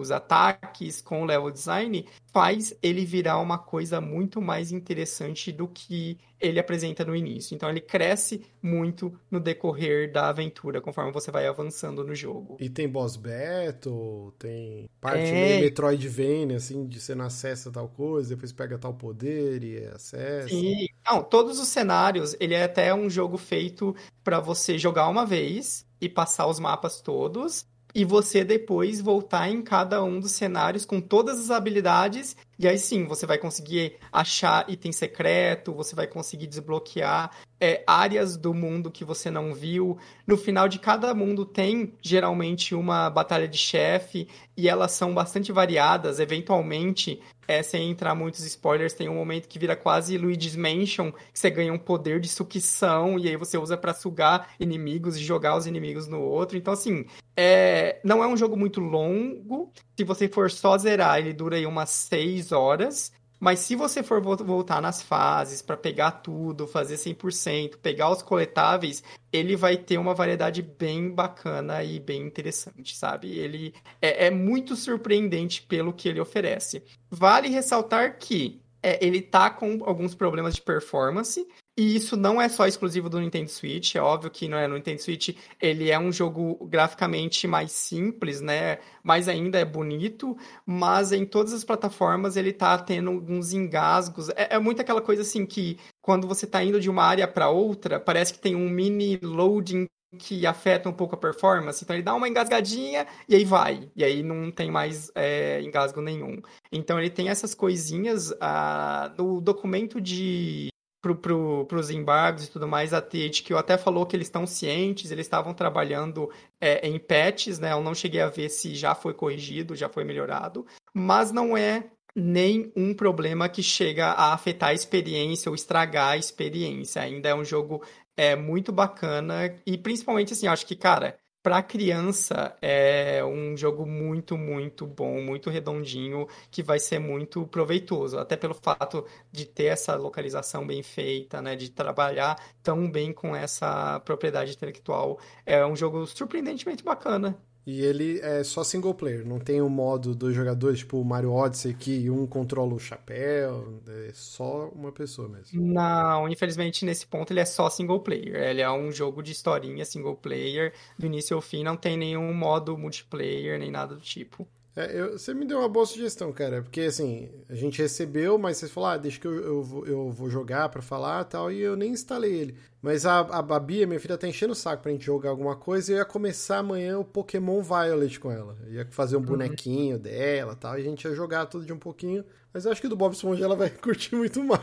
os ataques, com o level design, faz ele virar uma coisa muito mais interessante do que ele apresenta no início. Então ele cresce muito no decorrer da aventura, conforme você vai avançando no jogo. E tem boss battle, tem parte é... meio Metroidvania, assim, de você não acessa tal coisa, depois pega tal poder e acessa. Sim, não, todos os cenários, ele é até um jogo feito para você jogar uma vez e passar os mapas todos, e você depois voltar em cada um dos cenários com todas as habilidades, e aí sim, você vai conseguir achar item secreto, você vai conseguir desbloquear é, áreas do mundo que você não viu. No final de cada mundo tem, geralmente, uma batalha de chefe, e elas são bastante variadas, eventualmente... é, sem entrar muitos spoilers, tem um momento que vira quase Luigi's Mansion, que você ganha um poder de sucção, e aí você usa pra sugar inimigos e jogar os inimigos no outro. Então, assim, é, não é um jogo muito longo. Se você for só zerar, ele dura aí umas seis horas. Mas se você for voltar nas fases para pegar tudo, fazer cem por cento, pegar os coletáveis, ele vai ter uma variedade bem bacana e bem interessante, sabe? Ele é, é muito surpreendente pelo que ele oferece. Vale ressaltar que é, ele tá com alguns problemas de performance, e isso não é só exclusivo do Nintendo Switch. É óbvio que não é no Nintendo Switch, ele é um jogo graficamente mais simples, né? Mas ainda é bonito, mas em todas as plataformas ele tá tendo alguns engasgos. É, é muito aquela coisa assim que quando você tá indo de uma área para outra, parece que tem um mini loading que afeta um pouco a performance, então ele dá uma engasgadinha e aí vai, e aí não tem mais é, engasgo nenhum. Então ele tem essas coisinhas. Ah, no documento de Pro, pro, pros embargos e tudo mais, a T H Q até falou que eles estão cientes, eles estavam trabalhando é, em patches, né? Eu não cheguei a ver se já foi corrigido, já foi melhorado, mas não é nem um problema que chega a afetar a experiência ou estragar a experiência. Ainda é um jogo é, muito bacana, e principalmente assim, eu acho que, cara, pra criança é um jogo muito, muito bom, muito redondinho, que vai ser muito proveitoso, até pelo fato de ter essa localização bem feita, né, de trabalhar tão bem com essa propriedade intelectual. É um jogo surpreendentemente bacana. E ele é só single player, não tem o modo dos jogadores, tipo o Mario Odyssey, que um controla o chapéu, é só uma pessoa mesmo. Não, infelizmente nesse ponto ele é só single player, ele é um jogo de historinha single player, do início ao fim, não tem nenhum modo multiplayer, nem nada do tipo. É, eu, você me deu uma boa sugestão, cara, porque assim, a gente recebeu, mas vocês falaram, ah, deixa que eu, eu, eu vou jogar pra falar e tal, e eu nem instalei ele. Mas a, a Babi, minha filha, tá enchendo o saco pra gente jogar alguma coisa, e eu ia começar amanhã o Pokémon Violet com ela. Eu ia fazer um bonequinho dela e tal, e a gente ia jogar tudo de um pouquinho, mas eu acho que do Bob Esponja ela vai curtir muito mais.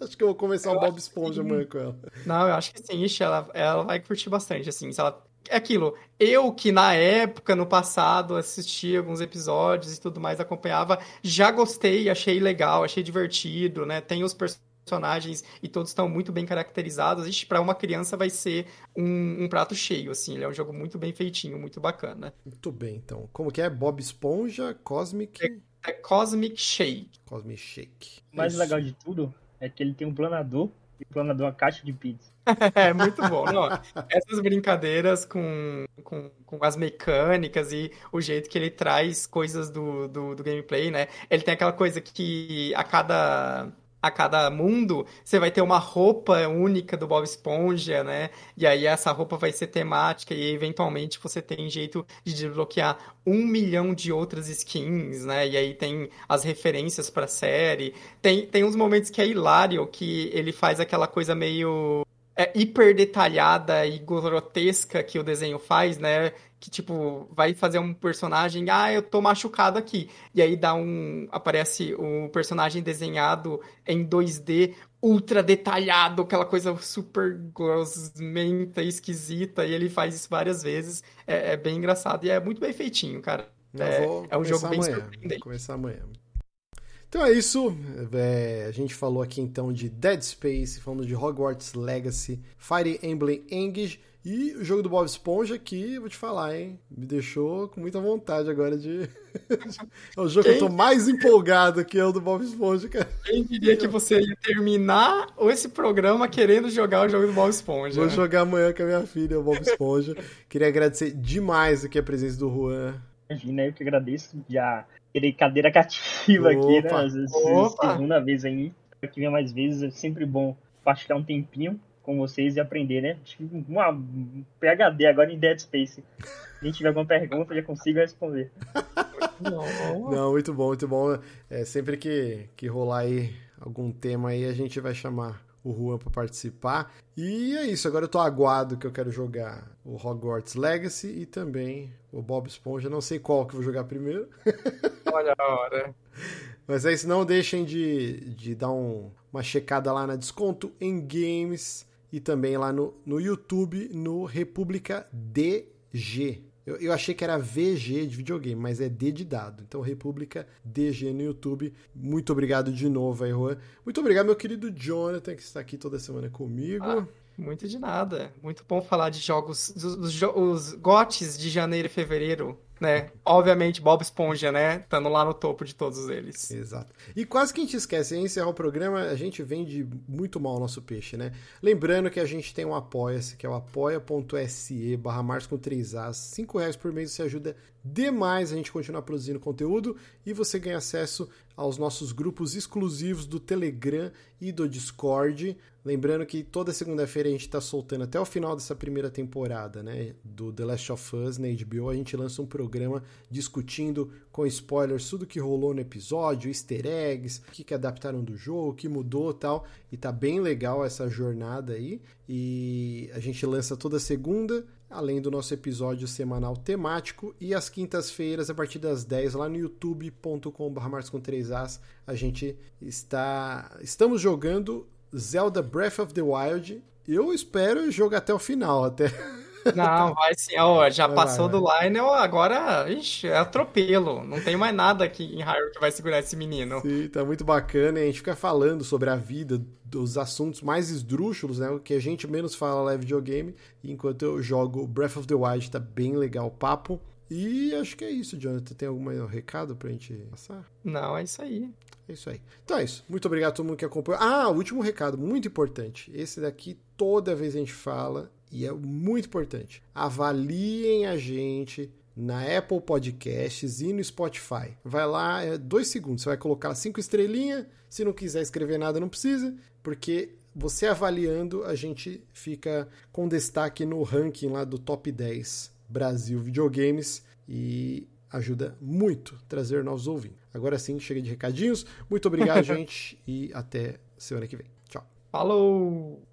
Acho que eu vou começar eu o Bob Esponja amanhã com ela. Não, eu acho que sim, ela, ela vai curtir bastante, assim, se ela... É aquilo, eu que na época, no passado, assistia alguns episódios e tudo mais, acompanhava, já gostei, achei legal, achei divertido, né? Tem os personagens e todos estão muito bem caracterizados. Ixi, pra uma criança vai ser um, um prato cheio, assim. Ele é um jogo muito bem feitinho, muito bacana. Muito bem, então. Como que é? Bob Esponja, Cosmic... É, é Cosmic Shake. Cosmic Shake. O mais Isso. legal de tudo é que ele tem um planador, e planador a caixa de pizza. É, muito bom. Não, essas brincadeiras com, com, com as mecânicas e o jeito que ele traz coisas do, do, do gameplay, né? Ele tem aquela coisa que a cada... a cada mundo, você vai ter uma roupa única do Bob Esponja, né? E aí essa roupa vai ser temática e eventualmente você tem jeito de desbloquear um milhão de outras skins, né? E aí tem as referências pra série. Tem, tem uns momentos que é hilário, que ele faz aquela coisa meio... É, hiper detalhada e grotesca que o desenho faz, né? Que, tipo, vai fazer um personagem... Ah, eu tô machucado aqui. E aí dá um... Aparece um personagem desenhado em dois D, ultra detalhado, aquela coisa super grosmenta, esquisita. E ele faz isso várias vezes. É, é bem engraçado e é muito bem feitinho, cara. É, é um jogo bem amanhã. surpreendente. Vou começar amanhã. Então é isso, é, a gente falou aqui então de Dead Space, falamos de Hogwarts Legacy, Fire Emblem Engage e o jogo do Bob Esponja que, vou te falar, hein, me deixou com muita vontade agora de... É o jogo Quem... que eu tô mais empolgado que é o do Bob Esponja, cara. Quem diria que você ia terminar esse programa querendo jogar o jogo do Bob Esponja? Vou jogar amanhã com a minha filha, o Bob Esponja. Queria agradecer demais aqui a presença do Juan. Imagina, eu que agradeço já... cadeira cativa Opa. aqui, né? Às vezes, segunda vez aí, para que venha mais vezes, é sempre bom partilhar um tempinho com vocês e aprender, né? Uma P H D agora em Dead Space. Se a gente tiver alguma pergunta, eu já consigo responder. Não, Não muito bom, muito bom. É, sempre que, que rolar aí algum tema aí, a gente vai chamar o Juan para participar. E é isso, agora eu tô aguado que eu quero jogar o Hogwarts Legacy e também o Bob Esponja, não sei qual que eu vou jogar primeiro. Olha a hora. Mas é isso, não deixem de, de dar um, uma checada lá na Desconto em Games e também lá no, no YouTube, no República D G. Eu, eu achei que era V G de videogame, mas é D de dado. Então, República D G no YouTube. Muito obrigado de novo aí, Juan. Muito obrigado, meu querido Jonathan, que está aqui toda semana comigo. Ah, muito de nada. Muito bom falar de jogos, os, os gotes de janeiro e fevereiro, né? Obviamente, Bob Esponja, né? Estando lá no topo de todos eles. Exato. E quase que a gente esquece, em encerrar o programa, a gente vende muito mal o nosso peixe, né? Lembrando que a gente tem um apoia-se, que é o apoia.se barra Márcio com três As, cinco reais por mês, você ajuda demais a gente continuar produzindo conteúdo e você ganha acesso aos nossos grupos exclusivos do Telegram e do Discord. Lembrando que toda segunda-feira a gente está soltando até o final dessa primeira temporada, né, do The Last of Us na H B O, a gente lança um programa discutindo com spoilers tudo que rolou no episódio, easter eggs, o que, que adaptaram do jogo, o que mudou e tal, e tá bem legal essa jornada aí, e a gente lança toda segunda, além do nosso episódio semanal temático, e às quintas-feiras, a partir das dez, lá no youtube ponto com barra Marcos com três As, a gente está... estamos jogando Zelda Breath of the Wild. Eu espero jogar até o final, até... Não, vai sim, ó, já vai, passou vai, vai. do line, ó, agora, ixi, é atropelo, não tem mais nada aqui em Hyrule que vai segurar esse menino. Sim, tá muito bacana, e a gente fica falando sobre a vida, dos assuntos mais esdrúxulos, né, o que a gente menos fala lá é videogame, enquanto eu jogo Breath of the Wild, tá bem legal o papo, e acho que é isso, Jonathan, tem algum recado pra gente passar? Não, é isso aí. É isso aí. Então é isso. Muito obrigado a todo mundo que acompanhou. Ah, último recado, muito importante, esse daqui toda vez a gente fala... E é muito importante. Avaliem a gente na Apple Podcasts e no Spotify. Vai lá, é dois segundos. Você vai colocar cinco estrelinhas. Se não quiser escrever nada, não precisa. Porque você avaliando, a gente fica com destaque no ranking lá do Top dez Brasil Videogames. E ajuda muito a trazer novos ouvintes. Agora sim, chega de recadinhos. Muito obrigado, gente. E até semana que vem. Tchau. Falou!